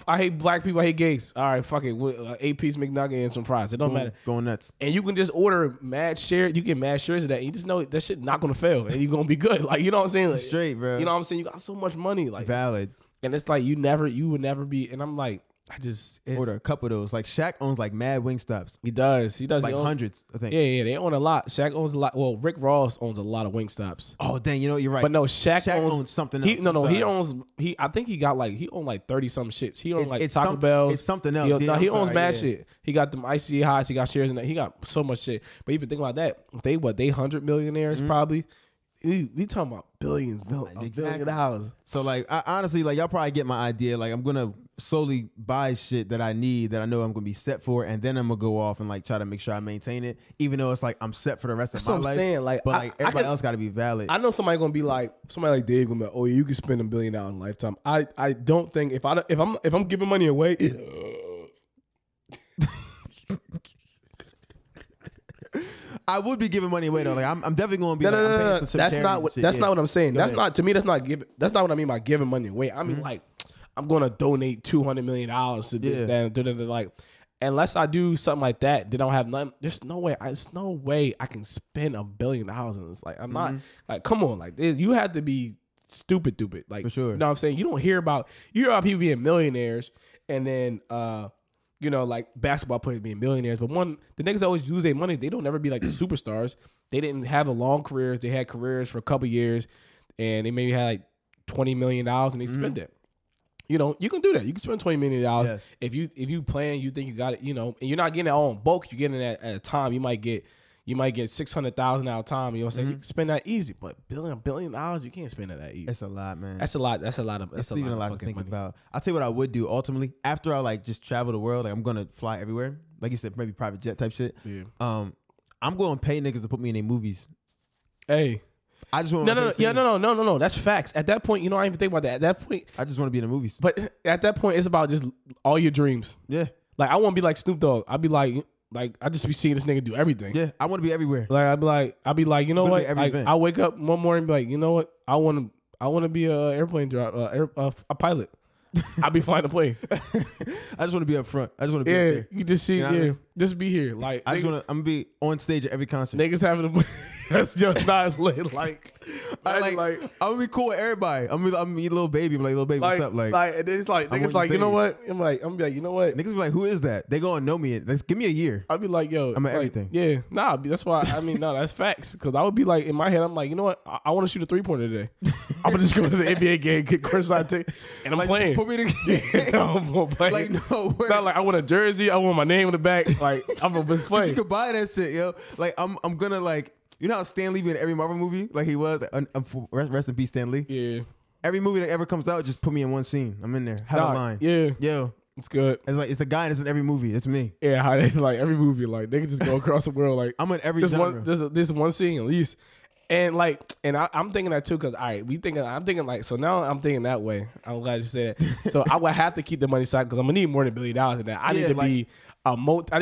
I hate black people. I hate gays. All right, fuck it. 8-piece McNugget and some fries. It don't matter. Going nuts. And you can just order mad share. You get mad shares of that. And you just know that shit not gonna fail, and you gonna be good. Like, you know what I'm saying? Like, straight, bro. You know what I'm saying? You got so much money. Like, valid. And it's like you would never be. And I'm like, I just order a couple of those. Like Shaq owns like mad Wingstops. He does like hundreds. I think. Yeah, they own a lot. Shaq owns a lot. Well, Rick Ross owns a lot of Wingstops. Oh dang, you know you're right. But no, Shaq owns something else. He owns. I think he owned like 30 some shits. He owned like Taco Bell's. It's something else. He owns mad shit. He got them icy highs. He got shares in that. He got so much shit. But even think about that. They 100 millionaires probably. We talking about billions, $1 billion. So like, I honestly, like y'all probably get my idea. Like I'm gonna slowly buy shit that I need, that I know I'm gonna be set for, and then I'm gonna go off and like try to make sure I maintain it, even though it's like I'm set for the rest of my life. That's what I'm saying. Like, but like everybody else gotta be valid. I know somebody like Dave gonna be like, oh, you can spend $1 billion in a lifetime. I don't think if I'm giving money away. I would be giving money away though. Like I'm definitely going to be. No. That's not what I'm saying. That's not what I mean by giving money away. I mean like I'm going to donate $200 million to this, that, like. Unless I do something like that, then I don't have nothing. There's no way. There's no way I can spend $1 billion. And it's like I'm not like. Come on, like you have to be stupid. Like for sure. You know what I'm saying? You don't hear about people being millionaires and then. You know, like basketball players being millionaires, but the niggas always lose their money. They don't ever be like the superstars. They didn't have a long careers. They had careers for a couple years, and they maybe had like $20 million, and they spent it. You know, you can do that. You can spend $20 million if you plan. You think you got it. You know, and you're not getting it all in bulk. You're getting it at a time. You might get 600,000 out of time. You know what I'm saying? You can spend that easy, but $1 billion, you can't spend that easy. That's a lot, man. That's a lot to think about. I'll tell you what I would do ultimately after I like just travel the world. Like I'm gonna fly everywhere. Like you said, maybe private jet type shit. Yeah. I'm going to pay niggas to put me in their movies. Hey. I just want no. That's facts. At that point, you know, I didn't even think about that. At that point, I just want to be in the movies. But at that point, it's about just all your dreams. Yeah. Like I want to be like Snoop Dogg. I'd be like. Like I just be seeing this nigga do everything. Yeah, I want to be everywhere. Like I'd be like, you know what? Like, I wake up one morning and be like, you know what? I want to be a airplane driver, a pilot. I'll be flying a plane. I just want to be up front. I just want to be up there. You just see, you know what I mean? Just be here. Like I'm gonna be on stage at every concert. Niggas having a that's just not lit. Like I'm gonna be cool with everybody. I'm gonna be Little Baby. I'm like, Little Baby, what's up? Like it's like niggas like, you know what? I'm like, you know what? Niggas be like, who is that? They gonna know me. Let's give me a year. I'll be like, yo, I'm at everything. Yeah. Nah, that's why that's facts. Cause I would be like in my head, I'm like, you know what? I wanna shoot a 3-pointer today. I'm gonna just go to the NBA game, get courtside ticket, and I'm like, playing. Put me in the game. I'm gonna play. Like, no way. Not like I want a jersey, I want my name in the back. Like I'm gonna play. You could buy that shit, yo. Like I'm gonna like, you know how Stan Lee be in every Marvel movie, like he was. Rest in peace, Stan Lee. Yeah. Every movie that ever comes out, just put me in one scene. I'm in there. Have a line. Yeah. Yo. It's good. It's like it's the guy that's in every movie. It's me. Yeah. How they like every movie, like they can just go across the world. Like I'm in every genre. This one scene at least. And like, and I'm thinking that too, because I'm thinking that way. I'm glad you said that. So I would have to keep the money side because I'm gonna need more than $1 billion in that. I need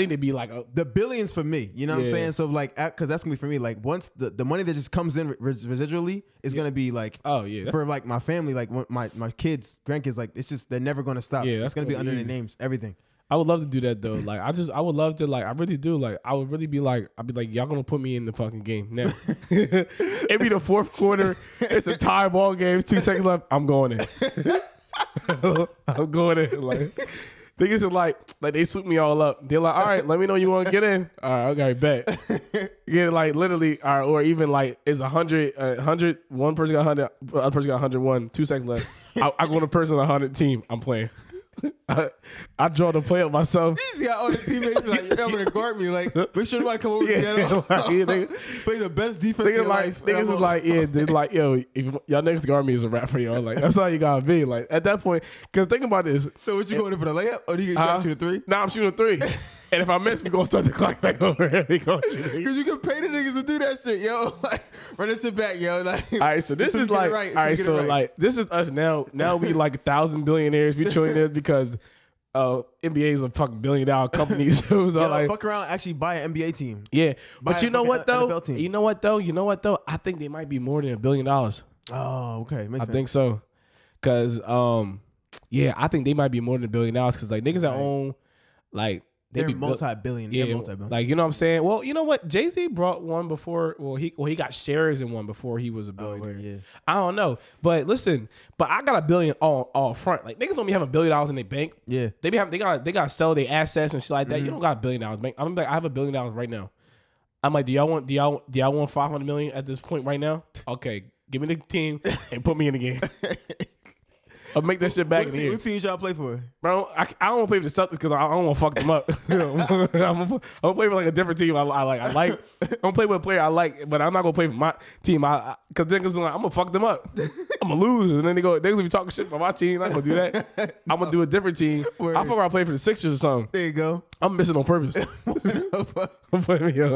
to be like the billions for me. You know what I'm saying? So like, because that's gonna be for me. Like once the money that just comes in residually is gonna be like, for like my family, like my kids, grandkids, like it's just they're never gonna stop. Yeah, that's gonna be under their names, everything. I would love to do that though. Like I would love to. Like I really do. Like I would really be like, I'd be like, y'all gonna put me in the fucking game now. It be the fourth quarter. It's a tie ball game. It's 2 seconds left. I'm going in. I'm going in. Like niggas are like they swoop me all up. They're like, all right, let me know you want to get in. All right, okay, bet. Yeah, like literally, or even like it's 100. One person got 100. Other person got 101. 2 seconds left. I go to person 100 team. I'm playing. I draw the play up myself. These got all the teammates like, you're coming to guard me. Like, make sure nobody come over together. Play the best defense in life. Niggas is like, yeah, they're like, yo, if y'all niggas guard me is a wrap for y'all. Like, that's how you gotta be. Like, at that point, because think about this. So, what you going in for the layup? Or do you shoot a three? Nah, I'm shooting a three. And if I miss, we gonna start the clock back over here. Because you can pay the niggas to do that shit, yo. Like, run this shit back, yo. Like, all right, so this is like, right, all right, so right. Like, this is us now. Now we like 1,000 billionaires, we trillionaires because NBA is a fucking $1 billion company. So yeah, like, fuck around, actually buy an NBA team. Yeah, but you know what though? You know what though? You know what though? I think they might be more than $1 billion. Oh, okay, makes sense. I think so, cause yeah, I think they might be more than $1 billion. Cause like niggas that own like. They're multi-billion. Yeah, multi-billion. Like, you know what I'm saying? Well, you know what? Jay-Z brought one before. Well, he got shares in one before he was a billionaire. Oh, yeah. I don't know. But listen, but I got $1 billion all front. Like, niggas don't be having $1 billion in their bank. Yeah. They got to sell their assets and shit like that. Mm-hmm. You don't got $1 billion bank. I'm like, I have $1 billion right now. I'm like, do y'all want 500 million at this point right now? Okay, give me the team and put me in the game. I'll make that shit back in here. What team y'all play for? Bro, I don't want to play for the Celtics because I don't want to fuck them up. I'm going to play for like a different team I like. I'm going to play with a player I like, but I'm not going to play for my team. Because then I'm going to fuck them up. I'm going to lose. And then they're going to be talking shit about my team. I'm not going to do that. I'm going to do a different team. Word. I thought I played for the Sixers or something. There you go. I'm missing on purpose. I'm putting me on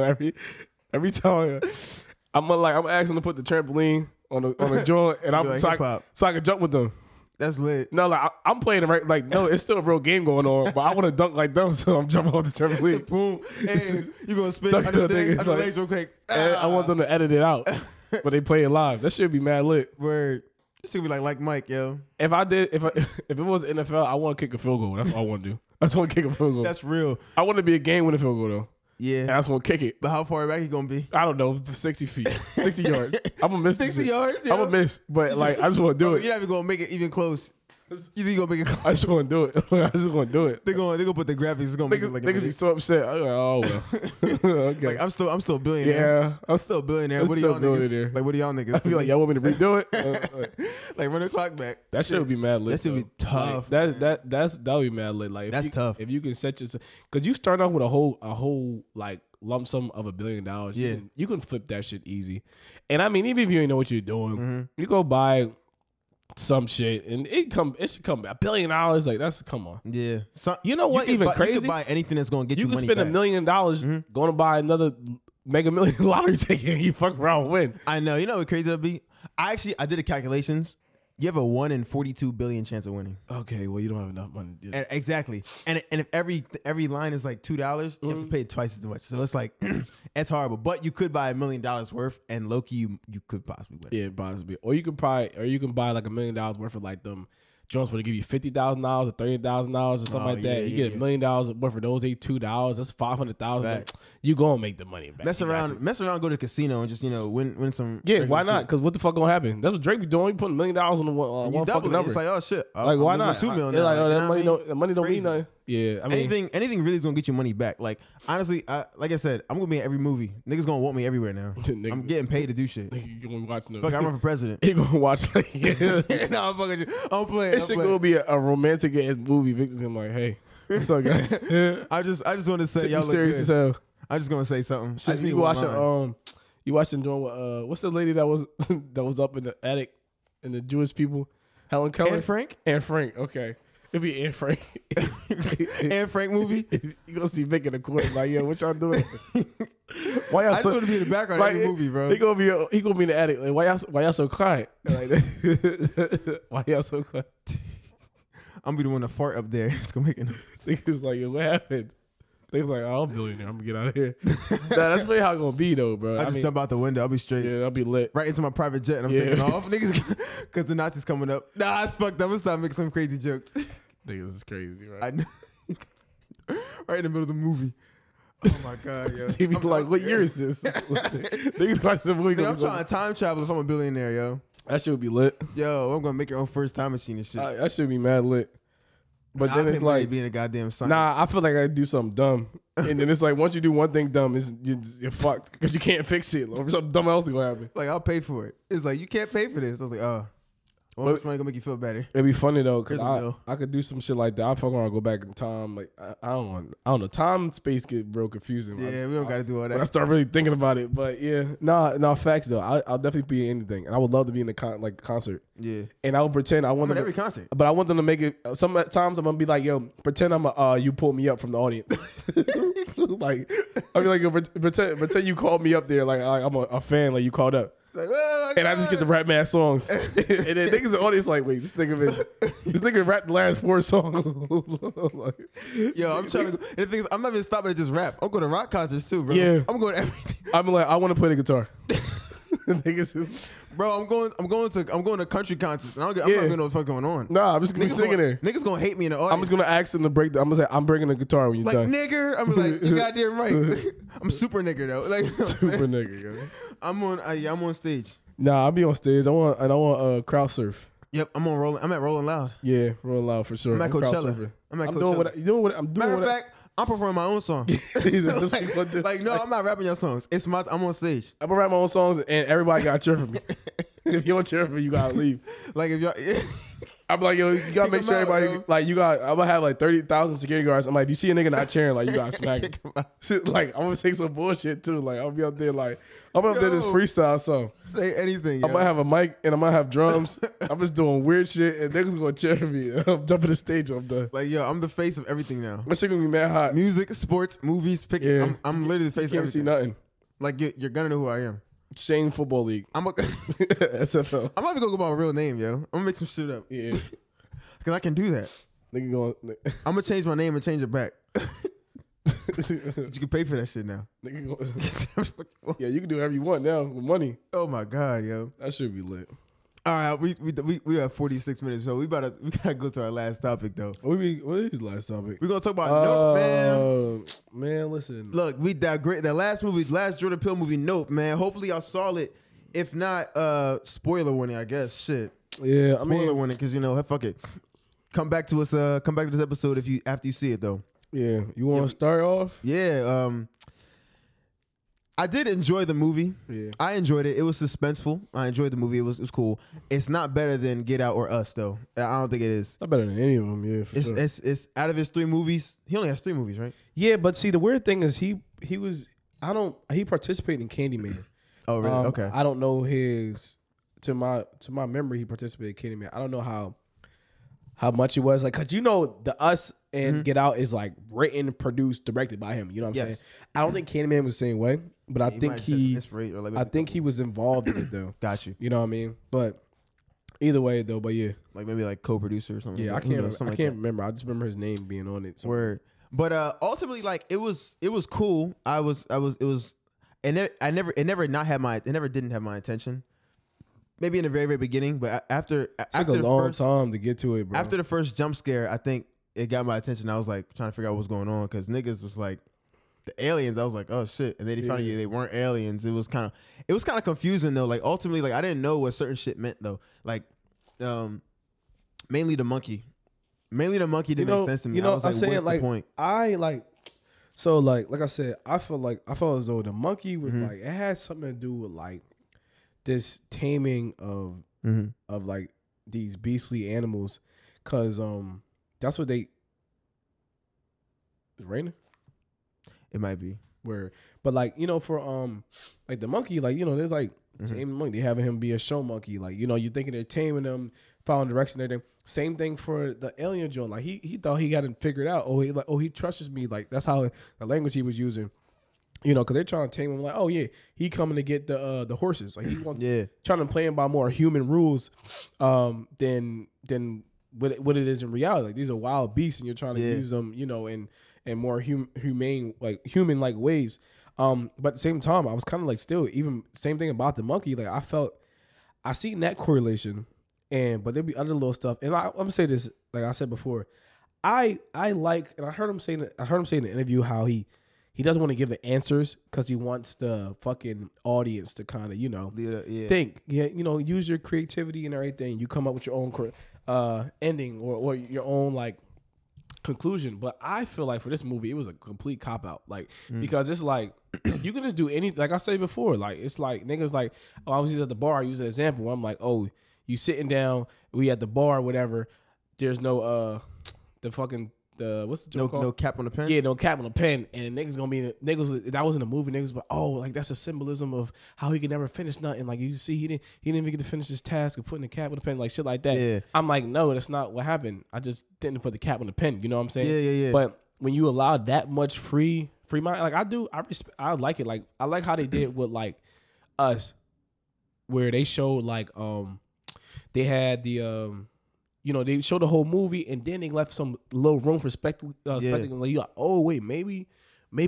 every time. I'm asking them to put the trampoline on the joint and I'm like, so I can jump with them. That's lit. No, like I'm playing it right. Like, no, it's still a real game going on, but I want to dunk like them, so I'm jumping on the trampoline. Boom. Hey, you going to spin under the legs real quick. I want them to edit it out, but they play it live. That should be mad lit. Word. This should be like Mike, yo. If it was NFL, I want to kick a field goal. That's all I want to do. I just want to kick a field goal. That's real. I want to be a game-winning field goal, though. Yeah. And I just want to kick it. But how far back you going to be? I don't know. 60 feet. 60 yards. I'm going to miss 60 yards? Yeah. I'm going to miss. But, like, I just want to do it. You're not even going to make it even close. You think you're going to make it close? I just want to do it. I just want to do it. They're going to put the graphics. It's going to make it like a They're going to be so upset. I'm like, oh, well. Okay. Like, I'm still a billionaire. Yeah. I'm still a billionaire. What are y'all niggas? Like, what are y'all niggas? I feel like y'all want me to redo it? Like, run the clock back. That shit would be mad lit. That shit would be tough. That would be mad lit. Like, that's tough. If you can set yourself. Because you start off with a whole like, lump sum of $1 billion. Yeah. You can flip that shit easy. And, I mean, even if you ain't know what you're doing, you go buy some shit and it should come back. $1 billion, like that's come on. Yeah. So, you know what? Even crazy. You can buy anything that's gonna get you. You can spend $1 million going to buy another Mega Million lottery ticket and you fuck around and win. I know. You know what crazy that'd be? I did the calculations. You have a 1 in 42 billion chance of winning. Okay, well you don't have enough money to do that. Exactly. And if every line is like $2, you have to pay twice as much. So it's like it's horrible. But you could buy $1 million worth and low key you could possibly win. Yeah, possibly. Or you can buy like $1 million worth of like them Jones would give you $50,000 or $30,000 or something like that. Yeah, you get $1 million worth for those $82. That's $500,000. You gonna make the money back. Mess around, go to the casino and just win some. Yeah, why not? Because what the fuck gonna happen? That's what Drake be doing. He putting $1 million on the one fucking number. It's like oh shit. Like why not? $2 million. It's like oh that money don't mean nothing. Yeah, I mean anything really is gonna get your money back. Like honestly, like I said, I'm gonna be in every movie. Niggas gonna want me everywhere now. I'm getting paid to do shit. You gonna watch no? Fuck, I run for president. You gonna watch? Like, yeah. Nah, I'm fucking. I'm playing. This shit gonna be a romantic ass movie. Victor's gonna be like, hey, what's up, guys? Yeah. I just want to say y'all look serious good. As hell. I'm just gonna say something. So you watching you watching doing what? What's the lady that was that was up in the attic and the Jewish people? Helen Keller. Anne Frank. Okay. It'll be Anne Frank. Anne Frank movie. You gonna see Vic in the corner like, yo, what y'all doing? Why y'all? I just want to be in the background of the movie, bro. He gonna be in the attic. Like, why y'all so quiet? Like, why y'all so quiet? I'm gonna be the one to fart up there. It's gonna make it. Niggas like, yo, what happened? They was like, oh, I'm billionaire. I'm gonna get out of here. Nah, that's really how it's gonna be, though, bro. I mean, jump out the window. I'll be straight. Yeah, I'll be lit. Right into my private jet, and I'm taking off. Niggas, because the Nazis coming up. Nah, it's fucked up. I'm gonna stop making some crazy jokes. Niggas is crazy, right? I know. Right in the middle of the movie. Oh, my God, yo. They be like, what year is this? Niggas watching the movie. I'm trying to time travel if I'm a billionaire, yo. That shit would be lit. Yo, I'm gonna make your own first time machine and shit. That shit be mad lit. But then it's like being a goddamn scientist. Nah, I feel like I do something dumb, and then it's like once you do one thing dumb, you're fucked because you can't fix it. Or something dumb else is gonna happen. Like I'll pay for it. It's like you can't pay for this. I was like, oh, What's going to make you feel better? It'd be funny though, because I could do some shit like that. I fucking want to go back in time. Like I don't know. Time and space get real confusing. Yeah, we don't got to do all that. When I start really thinking about it, but yeah, no facts though. I'll definitely be in anything, and I would love to be in the concert. Yeah, and I would pretend I want them every concert, but I want them to make it. Sometimes I'm gonna be like, yo, pretend I'm a you pulled me up from the audience. Like I'll be like, yo, pretend you called me up there, like I'm a fan, like you called up. Like, oh, and I just get to rap mad songs. And then niggas in the audience like, wait, this nigga rapped the last 4 songs. Like, yo, I'm trying to go. And the thing is, I'm not even stopping to just rap. I'm going to rock concerts too, bro. Yeah. I'm going to everything. I'm like, I want to play the guitar. Niggas is, bro, I'm going to country concerts, and I'm not gonna know what the fuck going on. Nah, I'm just gonna be singing there. Niggas gonna hate me in the audience. I'm just gonna ask them to break. I'm gonna say I'm bringing the guitar when you done. Like nigger, I'm like you goddamn right. I'm super nigger though. Like super nigger. Yo. I'm on stage. Nah, I'll be on stage. I want crowd surf. Yep, I'm at Rolling Loud. Yeah, Rolling Loud for sure. I'm at Coachella. I'm doing what I'm doing. Matter of fact, I'm performing my own song. I'm not rapping your songs. I'm on stage. I'm gonna rap my own songs, and everybody gotta cheer for me. If you don't cheer for me, you gotta leave. Like if y'all, I'm like, yo, you gotta make sure everybody like you got. I'm gonna have like 30,000 security guards. I'm like, if you see a nigga not cheering, like you gotta smack him. Like I'm gonna say some bullshit too. Like I'll be up there, like I'm up there this freestyle song. Say anything. I'm gonna have a mic and I'm gonna have drums. I'm just doing weird shit and niggas gonna cheer for me. I'm jumping the stage. I'm done. Like yo, I'm the face of everything now. My shit gonna be mad hot. Music, sports, movies, pictures. Yeah. I'm literally the face of everything. You can't see nothing. Like you're gonna know who I am. Shane Football League. I'm a SFL. I'm not even gonna go by my real name, yo. I'm gonna make some shit up. Yeah, cause I can do that. Nigga going. I'm gonna change my name and change it back. But you can pay for that shit now. Nigga going. Yeah, you can do whatever you want now with money. Oh my god, yo, that should be lit. All right, we have 46 minutes, so we gotta go to our last topic though. What is the last topic? We're gonna talk about Nope, man. Man, listen. Look, we digress. That last Jordan Peele movie, Nope, man. Hopefully y'all saw it. If not, spoiler warning, I guess. Shit. Yeah, I mean, spoiler warning, because fuck it. Come back to us. Come back to this episode after you see it though. Yeah, you want to start off? Yeah. I did enjoy the movie. Yeah. I enjoyed it. It was suspenseful. I enjoyed the movie. It was cool. It's not better than Get Out or Us, though. I don't think it is. Not better than any of them, yeah, for sure. It's out of his 3 movies. He only has 3 movies, right? Yeah, but see, the weird thing is he participated in Candyman. Oh, really? Okay. I don't know to my memory, he participated in Candyman. I don't know how much it was. Like, cause the Us and Get Out is like written, produced, directed by him. You know what I'm saying? I don't think Candyman was the same way, but I think he was involved in it though. Got you. You know what I mean? But either way though, but yeah. Like maybe like co-producer or something. Yeah, like I can't remember. I just remember his name being on it. Somewhere. Word. But ultimately like it was cool. It never didn't have my attention. Maybe in the very, very beginning, but it took a long time to get to it, bro. After the first jump scare, I think it got my attention. I was like trying to figure out what's going on because niggas was like the aliens. I was like, oh shit, and then they found out they weren't aliens. It was kind of confusing though. Like ultimately, like I didn't know what certain shit meant though. Like, mainly the monkey didn't make sense to me. I was like, what's the point? I felt as though the monkey was like it had something to do with like this taming of like these beastly animals, cause that's what they. It's raining. It might be where, but like for like the monkey, like there's like taming monkey. They having him be a show monkey, like you thinking they're taming them, following direction, everything. Same thing for the alien John. Like he thought he got it figured out. He trusts me. Like that's how the language he was using. Because they're trying to tame him. Like, oh yeah, he coming to get the horses. Like he wants trying to play him by more human rules than what it is in reality. Like these are wild beasts, and you're trying to use them, in more humane like human-like ways. But at the same time, I was kind of like still even same thing about the monkey. Like I seen that correlation, but there'd be other little stuff. And I'm gonna say this, like I said before, I heard him say in the interview how he doesn't want to give the answers because he wants the fucking audience to kind of, think. Yeah, use your creativity and everything. You come up with your own ending or your own, like, conclusion. But I feel like for this movie, it was a complete cop-out. Like, because it's like, you can just do anything. Like I said before, like, it's like, niggas like, oh, I was just at the bar. I use an example where I'm like, oh, you sitting down, we at the bar, or whatever. There's no what's the joke called? No cap on the pen. Yeah, no cap on the pen. And niggas gonna be niggas. That was in the movie. Niggas, but oh, like that's a symbolism of how he could never finish nothing. Like you see, he didn't even get to finish his task of putting the cap on the pen, like shit like that. Yeah. I'm like, no, that's not what happened. I just didn't put the cap on the pen. You know what I'm saying? Yeah. But when you allow that much free mind, like I do, I like it. Like I like how they did with like Us, where they showed like they had the you know, they showed the whole movie and then they left some little room for spectacle. Like, you're like, oh, wait, maybe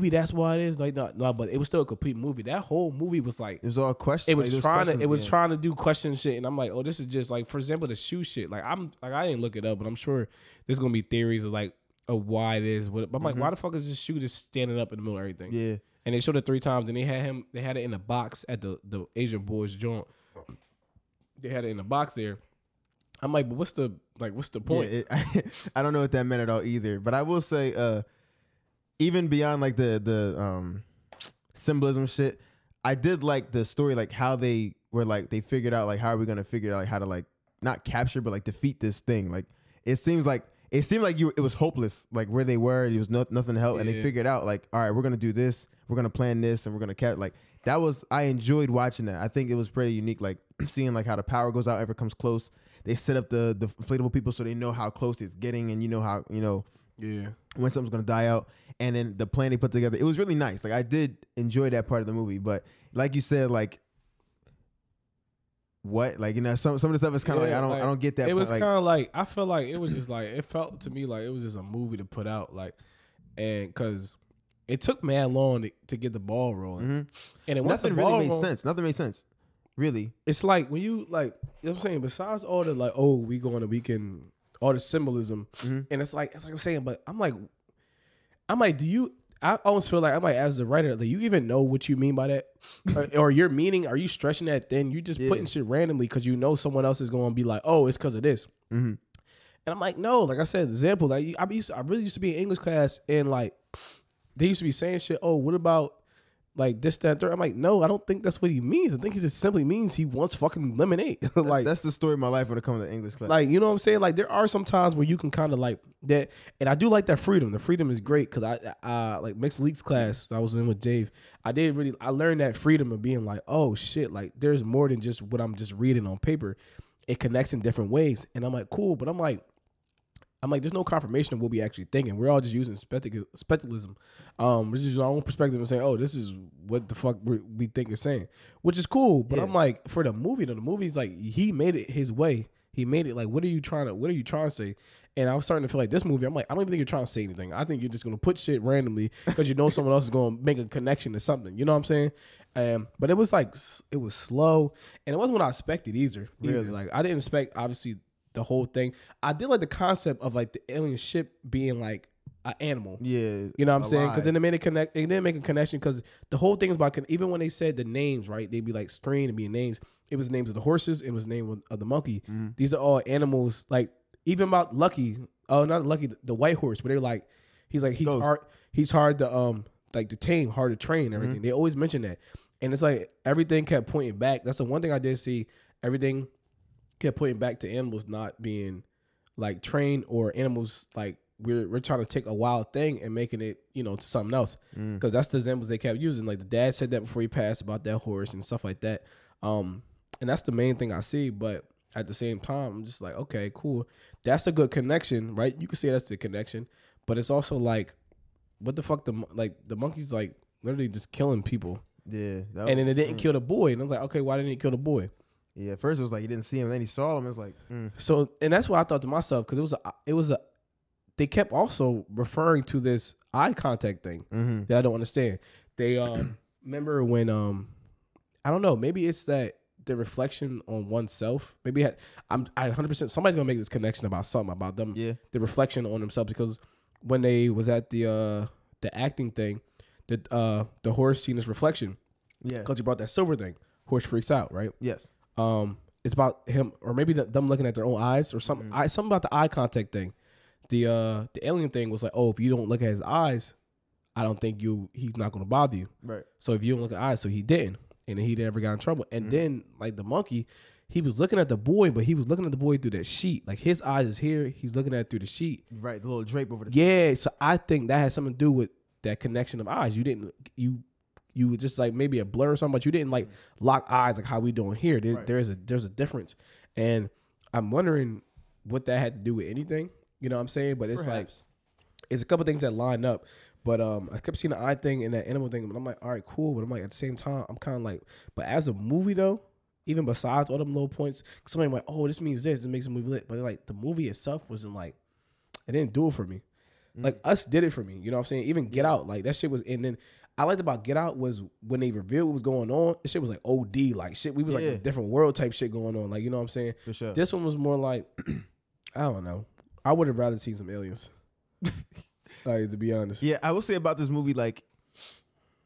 that's why it is. Like, no, but it was still a complete movie. That whole movie was like... It was all questions. It was trying to do question shit. And I'm like, oh, this is just like, for example, the shoe shit. Like, I didn't look it up, but I'm sure there's going to be theories of like, of why it is. But I'm like, why the fuck is this shoe just standing up in the middle of everything? Yeah. And they showed it 3 times and they had it in a box at the Asian boys joint. They had it in a box there. I'm like, but what's the point? Yeah, I don't know what that meant at all either. But I will say, even beyond like the symbolism shit, I did like the story, like how they were like they figured out like how are we gonna figure out like how to like not capture but like defeat this thing. Like it seemed like it was hopeless, like where they were, there was nothing to help, and they figured out like, all right, we're gonna do this, we're gonna plan this, and we're gonna capture. Like that was, I enjoyed watching that. I think it was pretty unique, like seeing like how the power goes out, ever comes close. They set up the inflatable people so they know how close it's getting, and you know how, you know, when something's gonna die out. And then the plan they put together, it was really nice. Like I did enjoy that part of the movie, but like you said, like what, like, you know, some of the stuff is kind of like I don't get that. It was kind of like I feel like it was just like it felt to me like it was just a movie to put out, like, and because it took mad long to get the ball rolling, and nothing made sense. Really, it's like when you like, you know what I'm saying. Besides all the like, oh, we go on a weekend, all the symbolism, and it's like I'm saying, but I'm like, do you? I almost feel like I might ask the writer, like, you even know what you mean by that, or your meaning? Are you stretching that thin? You just putting shit randomly because you know someone else is going to be like, oh, it's because of this. And I'm like, no, like I said, example, like I really used to be in English class and like they used to be saying shit. Oh, what about? Like this, that, third. I'm like, no, I don't think that's what he means. I think he just simply means he wants fucking lemonade. Like that's the story of my life when it comes to English class. Like, you know what I'm saying? Like there are some times where you can kind of like that, and I do like that freedom. The freedom is great because I like mixed leagues class I was in with Dave. I learned that freedom of being like, oh shit, like there's more than just what I'm just reading on paper. It connects in different ways, and I'm like, cool, but I'm like, there's no confirmation of what we actually thinking. We're all just using spectaclism. This is our own perspective and saying, oh, this is what the fuck we think is saying, which is cool. But I'm like, for the movie, though, the movie's like, he made it his way. He made it like, what are you trying to say? And I was starting to feel like this movie, I'm like, I don't even think you're trying to say anything. I think you're just going to put shit randomly because you know someone else is going to make a connection to something. You know what I'm saying? But it was like, it was slow. And it wasn't what I expected either. Really. Like, I didn't expect, obviously, the whole thing. I did like the concept of like the alien ship being like an animal. Yeah, you know what I'm saying? Because then it made a connect. It didn't make a connection because the whole thing is about even when they said the names, right? They'd be like strained and be names. It was names of the horses. It was name of the monkey. These are all animals. Like even about Lucky. Oh, not Lucky. The white horse. But they're like, he's hard to tame, hard to train. Everything. They always mention that, and it's like everything kept pointing back. That's the one thing I did see. Everything kept pointing back to animals not being like trained, or animals like we're trying to take a wild thing and making it, you know, to something else. Because that's the examples they kept using. Like the dad said that before he passed about that horse and stuff like that. And that's the main thing I see. But at the same time, I'm just like, okay, cool. That's a good connection, right? You can say that's the connection, but it's also like, what the fuck? The monkey's like literally just killing people. Yeah. And then it didn't kill the boy. And I was like, okay, why didn't it kill the boy? Yeah, at first it was like he didn't see him, then he saw him. It was like so, and that's what I thought to myself, because it was a. They kept also referring to this eye contact thing that I don't understand. They remember when I don't know, maybe it's that the reflection on oneself. Maybe I 100% somebody's gonna make this connection about something about them. Yeah, the reflection on themselves, because when they was at the acting thing, the horse seen his reflection. Yeah, because he brought that silver thing. Horse freaks out, right? Yes. It's about him, or maybe them looking at their own eyes, or something. Something about the eye contact thing. The alien thing was like, oh, if you don't look at his eyes, I don't think he's not gonna bother you. Right. So if you don't look at eyes, so he didn't, and then he never got in trouble. And then like the monkey, he was looking at the boy, but he was looking at the boy through that sheet. Like his eyes is here. He's looking at it through the sheet. Right, the little drape over the thing. So I think that has something to do with that connection of eyes. You didn't, you were just like maybe a blur or something, but you didn't like lock eyes like how we doing here. There's a difference. And I'm wondering what that had to do with anything. You know what I'm saying? But it's perhaps. Like, it's a couple things that line up. But I kept seeing the eye thing and that animal thing. But I'm like, all right, cool. But I'm like, at the same time, I'm kind of like, but as a movie though, even besides all them little points, somebody went, oh, this means this. It makes a movie lit. But like the movie itself wasn't like, it didn't do it for me. Like Us did it for me. You know what I'm saying? Even Get Out, like that shit was. And then I liked about Get Out was when they revealed what was going on. This shit was like OD, like shit. We was like a different world type shit going on. Like, you know what I'm saying? For sure. This one was more like, I don't know. I would have rather seen some aliens. Like, to be honest. Yeah, I will say about this movie, like,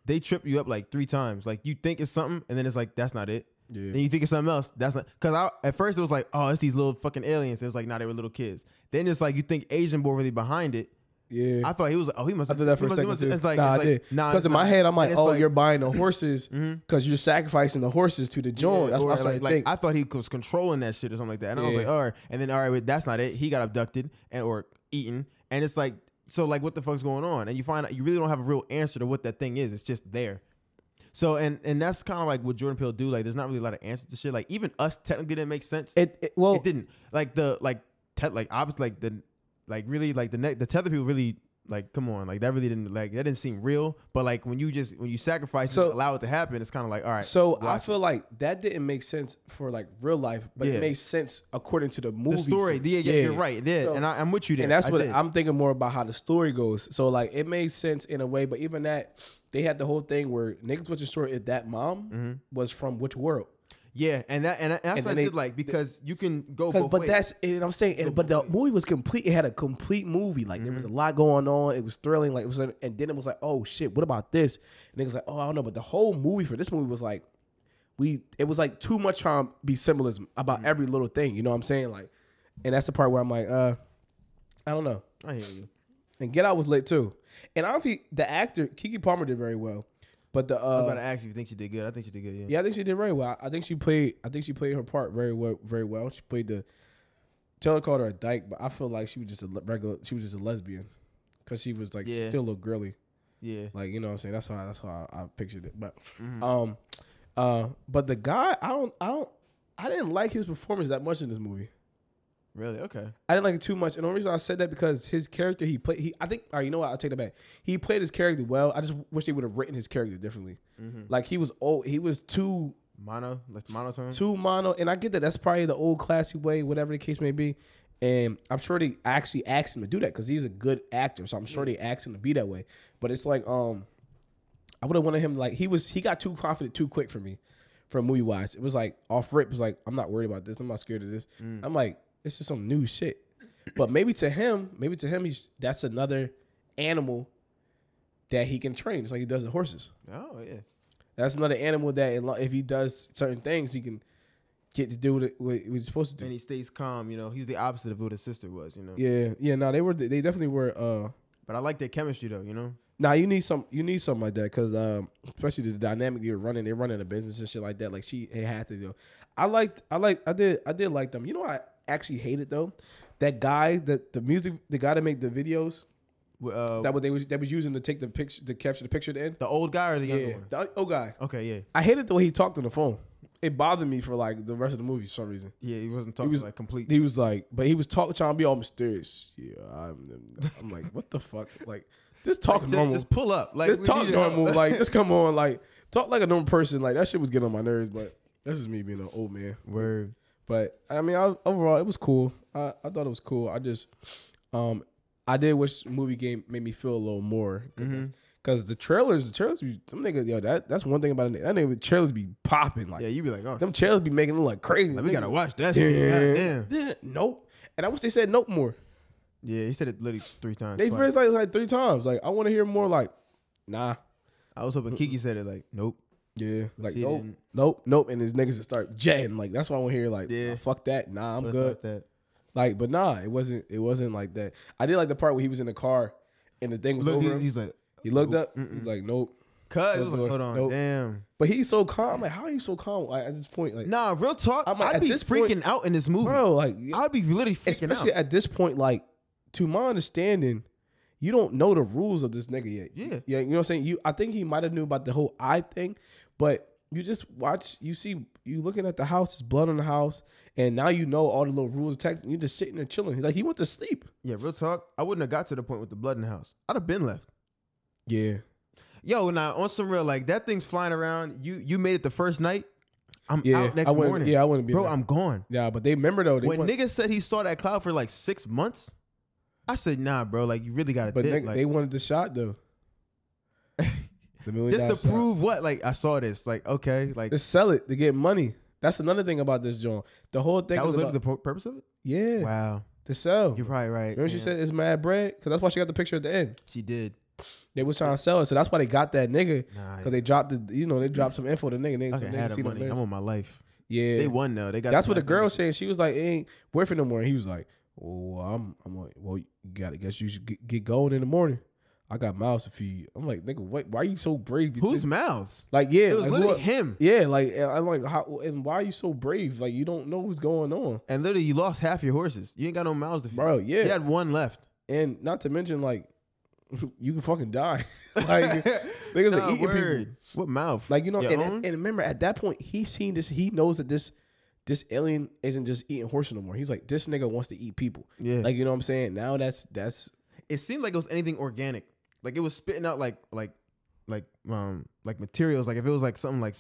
they trip you up like 3 times. Like, you think it's something, and then it's like, that's not it. Yeah. Then you think it's something else. That's not. Because at first it was like, oh, it's these little fucking aliens. It was like, nah, they were little kids. Then it's like, you think Asian boy really behind it. Yeah. I thought he was like, oh, he must have. I did that for a second. It's like, nah, I did. Because in my head, I'm like, oh, you're buying the horses because you're sacrificing the horses to the joint. That's what I started thinking. I thought he was controlling that shit or something like that. And I was like, all right. And then, all right, wait, that's not it. He got abducted or eaten. And it's like, so like, what the fuck's going on? And you find out you really don't have a real answer to what that thing is. It's just there. So and that's kind of like what Jordan Peele do. Like, there's not really a lot of answers to shit. Like even Us technically didn't make sense. It didn't. Like the the tether people really like, come on, like that really didn't, like that didn't seem real. But like when you sacrifice and allow it to happen, it's kind of like, all right. So I feel like that didn't make sense for like real life, but it made sense according to the movie. The story. Yeah, you're right. Yeah, so, and I'm with you there. And that's what I'm thinking more about how the story goes. So like it made sense in a way, but even that they had the whole thing where niggas wasn't sure if that mom was from which world. Yeah, and that's what I did because you can go both ways. But that's, and I'm saying, but the movie was complete. It had a complete movie. Like there was a lot going on. It was thrilling. Like it was, and then it was like, oh shit, what about this? And niggas like, oh, I don't know. But the whole movie for this movie was like, it was like too much trying to be symbolism about every little thing. You know what I'm saying? Like, and that's the part where I'm like, I don't know. I hear you. And Get Out was lit too. And obviously the actor Keke Palmer did very well. But I was about to ask you if you think she did good. I think she did good. Yeah, I think she did very well. I think she played her part very well. Very well. She played Taylor called her a dyke, but I feel like she was just a regular. She was just a lesbian, because she was like still a little girly. Yeah, like you know what I'm saying. That's how I pictured it. But but the guy, I didn't like his performance that much in this movie. Really? Okay. I didn't like it too much. And the only reason I said that because his character, I'll take that back. He played his character well. I just wish they would have written his character differently. Like he was old. He was too mono, like monotone. Too mono. And I get that that's probably the old classy way, whatever the case may be. And I'm sure they actually asked him to do that because he's a good actor. So I'm sure they asked him to be that way. But it's like, I would have wanted him, like he got too confident too quick for me, from movie wise. It was like off rip. It was like, I'm not worried about this. I'm not scared of this. I'm like, it's just some new shit. But maybe to him, that's another animal that he can train. It's like he does the horses. Oh, yeah. That's another animal that if he does certain things, he can get to do what he's supposed to do. And he stays calm, you know. He's the opposite of who the sister was, you know. Yeah, yeah. No, they definitely were. But I like their chemistry, though, you know. Nah, you need something like that because especially the dynamic they're running a business and shit like that. Like it had to do. I did like them. You know, I actually hated though that guy the guy that made the videos that was using to take the picture to capture the picture at the end. The old guy or the younger one? The old guy. Okay, yeah. I hated the way he talked on the phone. It bothered me for like the rest of the movie for some reason. Yeah, he wasn't talking like completely. He was like, but he was trying to be all mysterious. Yeah, I'm like, what the fuck? Like, just talk like, normal. Just pull up. Like, just talk normal. Like, just come on. Like, talk like a normal person. Like that shit was getting on my nerves. But this is me being an old man. Word. But I mean, overall, it was cool. I thought it was cool. I just, I did wish movie game made me feel a little more because the trailers, them niggas, yo, that's one thing about it. That nigga trailers be popping like. Yeah, you be like, oh, them trailers be making it look like crazy. Like, we gotta watch that. Shit. Damn. Nope. And I wish they said nope more. Yeah, he said it literally 3 times. They said it like 3 times. Like I want to hear more. Like, nah. I was hoping Keke said it like nope. Yeah, like nope, and his niggas would start jetting. Like that's why I want to hear like, oh, fuck that, nah, I'm good. That. Like, but nah, it wasn't like that. I did like the part where he was in the car and the thing was over him. He's like, he looked up, he's like, nope. Cause it was like, hold on, nope. Damn. But he's so calm. Like, how are you so calm at this point? Like, nah, real talk. I'm like, I'd be freaking point, out in this movie, bro. Like, I'd be literally freaking especially out. Especially at this point, like, to my understanding, you don't know the rules of this nigga yet. Yeah, yeah. You know what I'm saying? You, I think he might have knew about the whole eye thing, but you just watch. You see, you looking at the house. There's blood on the house, and now you know all the little rules of text. And you're just sitting there chilling. Like, he went to sleep. Yeah, real talk. I wouldn't have got to the point with the blood in the house. I'd have been left. Yeah. Yo, now on some real, like, that thing's flying around. You made it the first night. I'm out next morning. Yeah, I wouldn't be. Bro, I'm gone. Yeah, but they remember though. They when niggas said he saw that cloud for like 6 months, I said, nah, bro. Like, you really got to. But nigga, like, they wanted the shot though. Just to prove shot. What? Like, I saw this. Like, okay, like to sell it to get money. That's another thing about this joint. The whole thing that was about, the purpose of it. Yeah. Wow. To sell. You're probably right. Remember she said it's mad bread because that's why she got the picture at the end. She did. They was trying to sell it, so that's why they got that nigga. Nah, because they dropped the, you know, they dropped some info to the nigga. They had the money. I'm on my life. Yeah, they won though. They got. That's what the girl said. She was like, it "Ain't boyfriend no more." And he was like, "Oh, I'm like, well, you gotta guess you should get going in the morning. I got mouths to feed." I'm like, nigga, what? Why are you so brave? Whose mouths? Like, yeah, it was like, literally him. Yeah, like, I'm like, how, and why are you so brave? Like, you don't know what's going on. And literally, you lost half your horses. You ain't got no mouths to feed, bro. Yeah, you had one left, and not to mention like. You can fucking die. Like, niggas nah, are eating word. People. What mouth? Like, you know, and remember at that point, he seen this, he knows that this alien isn't just eating horses no more. He's like, this nigga wants to eat people. Yeah. Like, you know what I'm saying? Now that's it seemed like it was anything organic. Like, it was spitting out like materials. Like, if it was like something like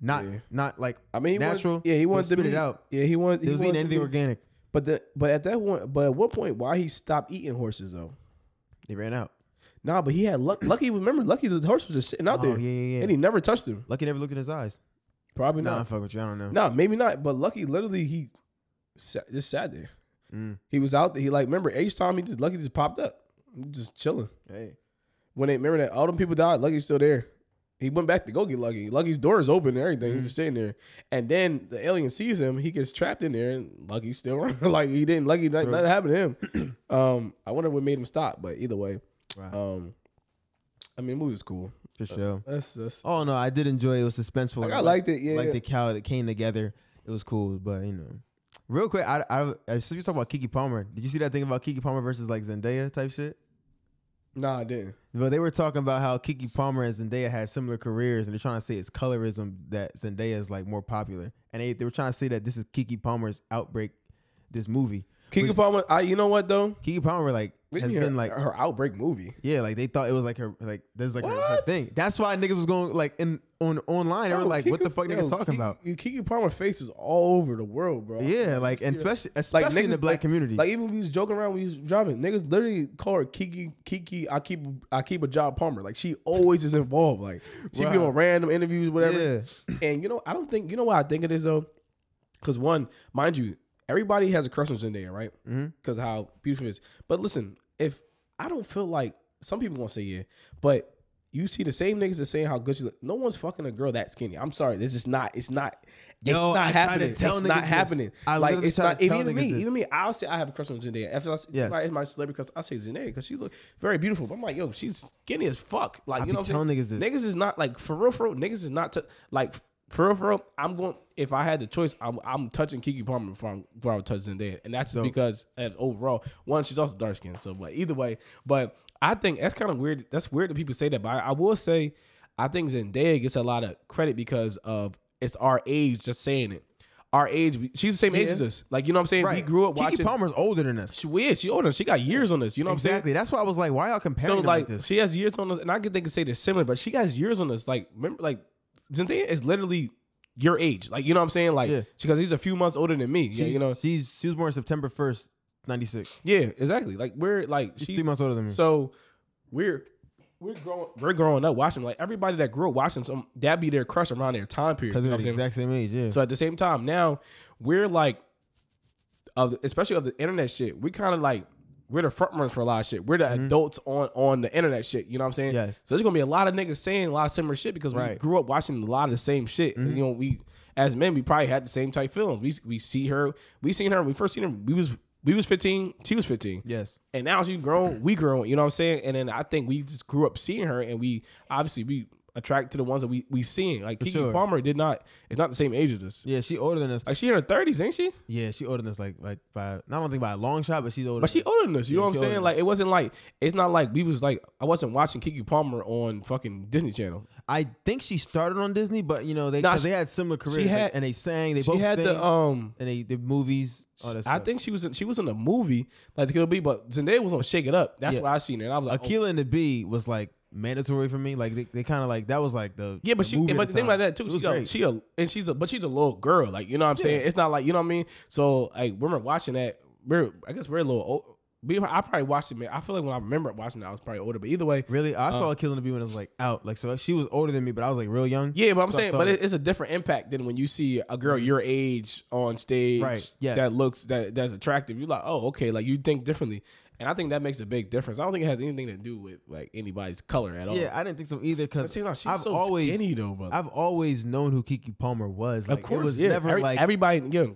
not yeah. not like I mean he natural. Wanted, yeah, he wanted to spit it out. Yeah, he wanted. He was eating anything organic. But at what point? Why he stopped eating horses though? They ran out. Nah, but he had Lucky. Remember, Lucky the horse was just sitting out there, yeah. And he never touched him. Lucky never looked in his eyes. Probably not. Nah, fuck with you. I don't know. Nah, maybe not. But Lucky literally, he just sat there. Mm. He was out there. He like remember each time Lucky just popped up, just chilling. Hey, when they remember that all them people died, Lucky's still there. He went back to go get Lucky. Lucky's door is open and everything. He's just sitting there. And then the alien sees him. He gets trapped in there, and Lucky's still around. Like, he didn't. Lucky, nothing happened to him. I wonder what made him stop. But either way, right. I mean, the movie was cool for sure. Oh no, I did enjoy it. It was suspenseful. Like, I liked it. Yeah, like the cow that came together. It was cool. But you know, real quick, I since you talking about Keke Palmer, did you see that thing about Keke Palmer versus like Zendaya type shit? Nah, I didn't. But they were talking about how Keke Palmer and Zendaya had similar careers, and they're trying to say it's colorism that Zendaya is like more popular, and they were trying to say that this is Keke Palmer's outbreak, this movie. Keke Palmer, you know what though? Keke Palmer like has been like her outbreak movie. Yeah, like they thought it was like her like this is like her thing. That's why niggas was going like online. They were like, what the fuck niggas talking about? Keke Palmer face is all over the world, bro. Yeah, like and especially like, niggas, in the black community. Like even when we was joking around when we was driving, niggas literally call her Keke. I keep a job Palmer. Like she always is involved. Like she be on random interviews, whatever. Yeah. And you know, I don't think you know why I think it is though. Because one, mind you. Everybody has a crush on Zendaya, right? Because how beautiful it is. But listen, if I don't feel like some people gonna say yeah, but you see the same niggas that saying how good she look. No one's fucking a girl that skinny. I'm sorry, this is not. It's not happening. It's not happening. Like it's not. Even me. I'll say I have a crush on Zendaya. If it's my celebrity, because I say Zendaya because she look very beautiful. But I'm like, yo, she's skinny as fuck. Like you know, what I'm saying? Niggas is not like for real. Niggas is not like. For real, I'm going. If I had the choice, I'm touching Keke Palmer before I would touch Zendaya, and that's just because overall, one, she's also dark skinned. So, but either way, but I think that's kind of weird. That's weird that people say that. But I will say, I think Zendaya gets a lot of credit because of it's our age just saying it. Our age, she's the same age as us. Like you know what I'm saying. Right. We grew up watching. Keke Palmer's older than us. She is. She older. She got years on us. You know what I'm saying. That's why I was like, why y'all comparing? So like this? She has years on us, and I could think of say they're similar, but she has years on us. Like remember, like. Zendaya is literally your age, like you know what I'm saying, like because he's a few months older than me. Yeah, you know, she was born September 1st, 96. Yeah, exactly. Like we're like she's 3 months older than me. So we're growing up watching like everybody that grew up watching some that be their crush around their time period because they're the exact same age. Yeah. So at the same time now we're like, especially of the internet shit, we kind of like. We're the front runners for a lot of shit. We're the adults on the internet shit. You know what I'm saying? Yes. So there's gonna be a lot of niggas saying a lot of similar shit because we grew up watching a lot of the same shit. You know, we as men we probably had the same type feelings. We seen her. When we first seen her. We was 15. She was 15. Yes. And now she's grown. We grown. You know what I'm saying? And then I think we just grew up seeing her, and we obviously we attracted to the ones that we seeing. Like Keke Palmer did not, it's not the same age as us. Yeah, she older than us. Like she in her 30s, ain't she? Yeah, she older than us like by, I don't think by a long shot, but she's older. But she older than us. You know what I'm saying? Like it wasn't like, it's not like we was like, I wasn't watching Keke Palmer on fucking Disney Channel. I think she started on Disney, but you know, they had similar careers and they sang, they both sang and they did movies. I think she was in a movie like the Killer Bee, but Zendaya was on Shake It Up. That's why I seen her. And I was like, Akilah and the Bee was like mandatory for me. Like they kind of like that was like the but the thing about that too, she's a little girl. Like you know what I'm saying. It's not like you know what I mean. So like when we're watching that, I guess we're a little old. I probably watched it, man. I feel like when I remember watching it, I was probably older. But either way, really, I saw Akilah and the Bee when it was like out. Like so, she was older than me, but I was like real young. Yeah, but I'm saying, but it's a different impact than when you see a girl your age on stage, right? Yeah, that looks that's attractive. You're like, oh, okay, like you think differently. And I think that makes a big difference. I don't think it has anything to do with like anybody's color at all. Yeah, I didn't think so either. Because she's so skinny though, brother. I've always known who Keke Palmer was. Like, of course, it was never like everybody. Yeah,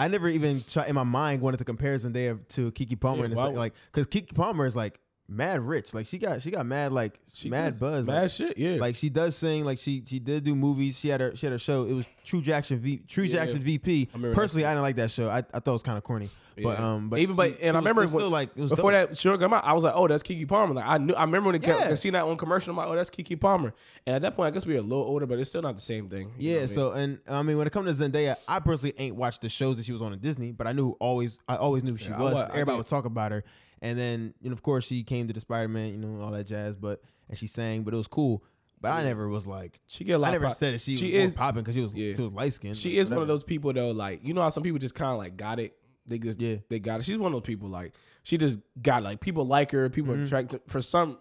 I never even in my mind wanted to compare Zendaya to Keke Palmer, and it's like because Keke Palmer is like mad rich, like she got mad like she mad buzz, mad like, shit, yeah. Like she does sing, like she did do movies. She had her show. It was True Jackson VP. Personally, I didn't like that show. I thought it was kind of corny. But I remember before that show came out, I was like, oh, that's Keke Palmer. Like I remember when it kept seeing that on commercial. I'm like, oh, that's Keke Palmer. And at that point, I guess we were a little older, but it's still not the same thing. Yeah. So and I mean, when it comes to Zendaya, I personally ain't watched the shows that she was on at Disney, but I always knew who she was. Everybody would talk about her, and then of course she came to the Spider-Man, you know, all that jazz. But and she sang, but it was cool. But I never was like said that she was popping because she was light skinned. She is one of those people though, like you know how some people just kind of like got it. They just they got it. She's one of those people like she just got it. Like people like her, people are attracted for something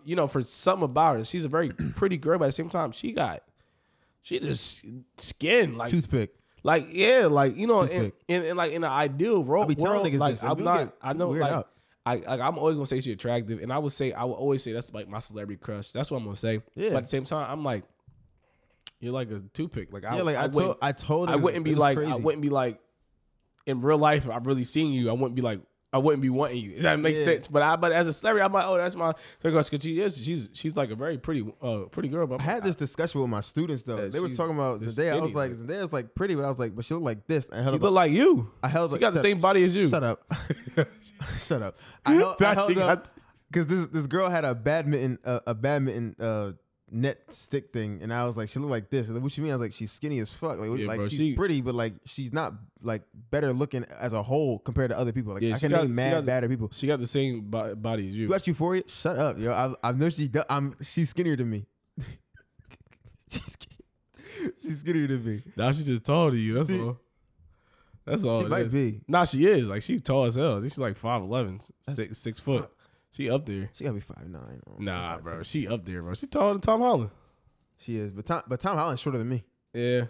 about her. She's a very pretty girl, but at the same time she just skin like toothpick. Like yeah, like you know, in like in an ideal world, like I'm not. I know like I'm always gonna say she's attractive, and I would always say that's like my celebrity crush. That's what I'm gonna say. Yeah. But at the same time, I'm like, you're like a toothpick. Like I wouldn't be like. In real life, if I'm really seeing you, I wouldn't be wanting you. That makes sense. But as a celebrity, I'm like, oh, that's my. She's like a very pretty girl. But I had this discussion with my students though. They were talking about Zendaya. I was like, Zendaya's like pretty, but I was like, but she look like this. She look like you. She got the same body as you. Shut up. Shut up. I held up because this girl had a badminton net stick thing, and I was like, she looked like this. Like, what you mean? I was like, she's skinny as fuck. Like, she's pretty, but like, she's not like better looking as a whole compared to other people. Like, I can name badder people. She got the same body as you. You watch Euphoria? Shut up, yo. I know she's skinnier than me. She's skinnier than me. Nah, she's just tall to you. That's all. That's all. She might be. Nah, she is. Like, she's tall as hell. She's like 5'11", 6 foot. She up there. She gotta be 5'9". Nah, bro. She up there, bro. She taller than Tom Holland. She is, but Tom Holland's shorter than me. Yeah,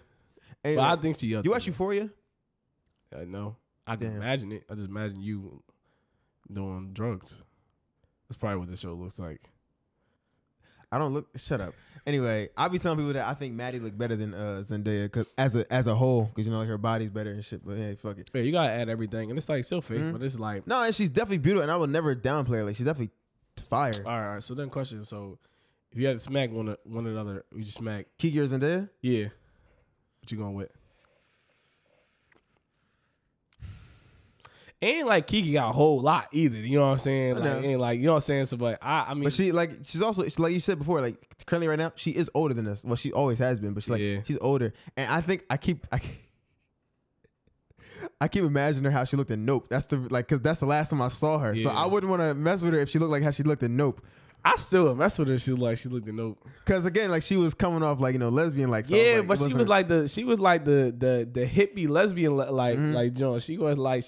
anyway, but I think she up. You watch Euphoria? I know. I can imagine it. I just imagine you doing drugs. That's probably what this show looks like. I don't look. Shut up. Anyway, I be telling people that I think Maddie looked better than Zendaya, cause as a whole, because you know like her body's better and shit. But hey, fuck it. Yeah, you gotta add everything, and it's like still face, but it's like no, and she's definitely beautiful, and I would never downplay her. Like she's definitely fire. All right. So then, question. So if you had to smack one another, you just smack Keke or Zendaya? Yeah. What you going with? Ain't like Keke got a whole lot either. You know what I'm saying? Like, ain't like you know what I'm saying. So, but I mean, but she like she's also like you said before. Like currently right now, she is older than us. Well, she always has been, but she's like she's older. And I think I keep imagining her how she looked in Nope. That's the because that's the last time I saw her. Yeah. So I wouldn't want to mess with her if she looked like how she looked in Nope. I still mess with her. She's like she looked at Nope. Cause again, like she was coming off like you know lesbian like. So yeah, like, but she was like the hippie lesbian like like John. She was like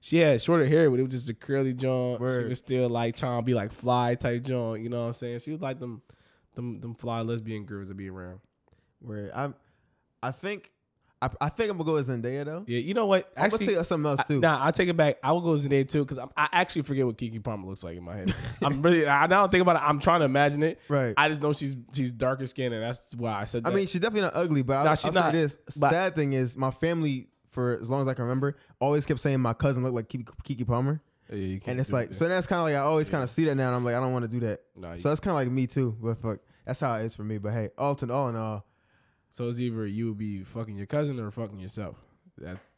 she had shorter hair, but it was just a curly John. Word. She was still like trying to be like fly type John. You know what I'm saying? She was like them fly lesbian girls that be around. Where I think I'm gonna go with Zendaya though. Yeah, you know what? Actually, I'm gonna say something else too. Nah, I'll take it back. I will go with Zendaya too because I actually forget what Keke Palmer looks like in my head. I don't think about it. I'm trying to imagine it. Right. I just know she's darker skinned, and that's why I said that. I mean, she's definitely not ugly, but I'll say this. Sad thing is, my family for as long as I can remember always kept saying my cousin looked like Keke Palmer. Yeah, and it's like, so that's kind of like, I always kind of see that now, and I'm like, I don't want to do that. Nah, so that's kind of like me too, but fuck, that's how it is for me. But hey, all in all. So it's either you would be fucking your cousin or fucking yourself.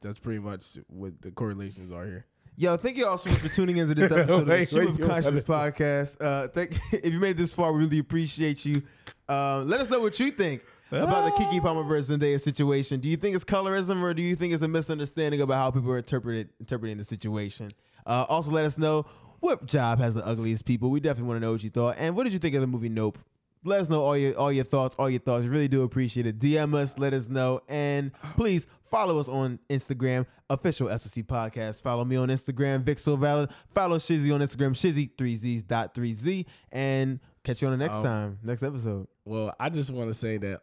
That's pretty much what the correlations are here. Yo, thank you all so much for tuning into this episode of the Stream of Consciousness podcast. If you made this far, we really appreciate you. Let us know what you think about the Keke Palmer versus Zendaya situation. Do you think it's colorism, or do you think it's a misunderstanding about how people are interpreting the situation? Also, let us know what job has the ugliest people. We definitely want to know what you thought. And what did you think of the movie Nope? Let us know all your thoughts. We really do appreciate it. DM us, let us know. And please follow us on Instagram, official SOC podcast. Follow me on Instagram, Vic So Valley. Follow Shizzy on Instagram, Shizzy3z.3z. And catch you on the next episode. Well, I just want to say that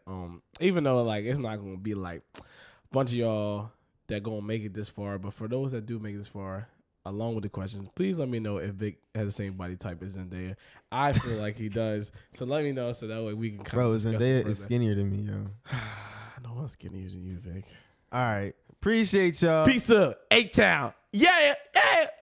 even though like it's not going to be like a bunch of y'all that going to make it this far, but for those that do make it this far, along with the questions, please let me know if Vic has the same body type as Zendaya. I feel like he does. So let me know so that way we can kind of discuss. Bro, Zendaya is skinnier than me, yo. No one's skinnier than you, Vic. All right. Appreciate y'all. Peace up. A-Town. Yeah.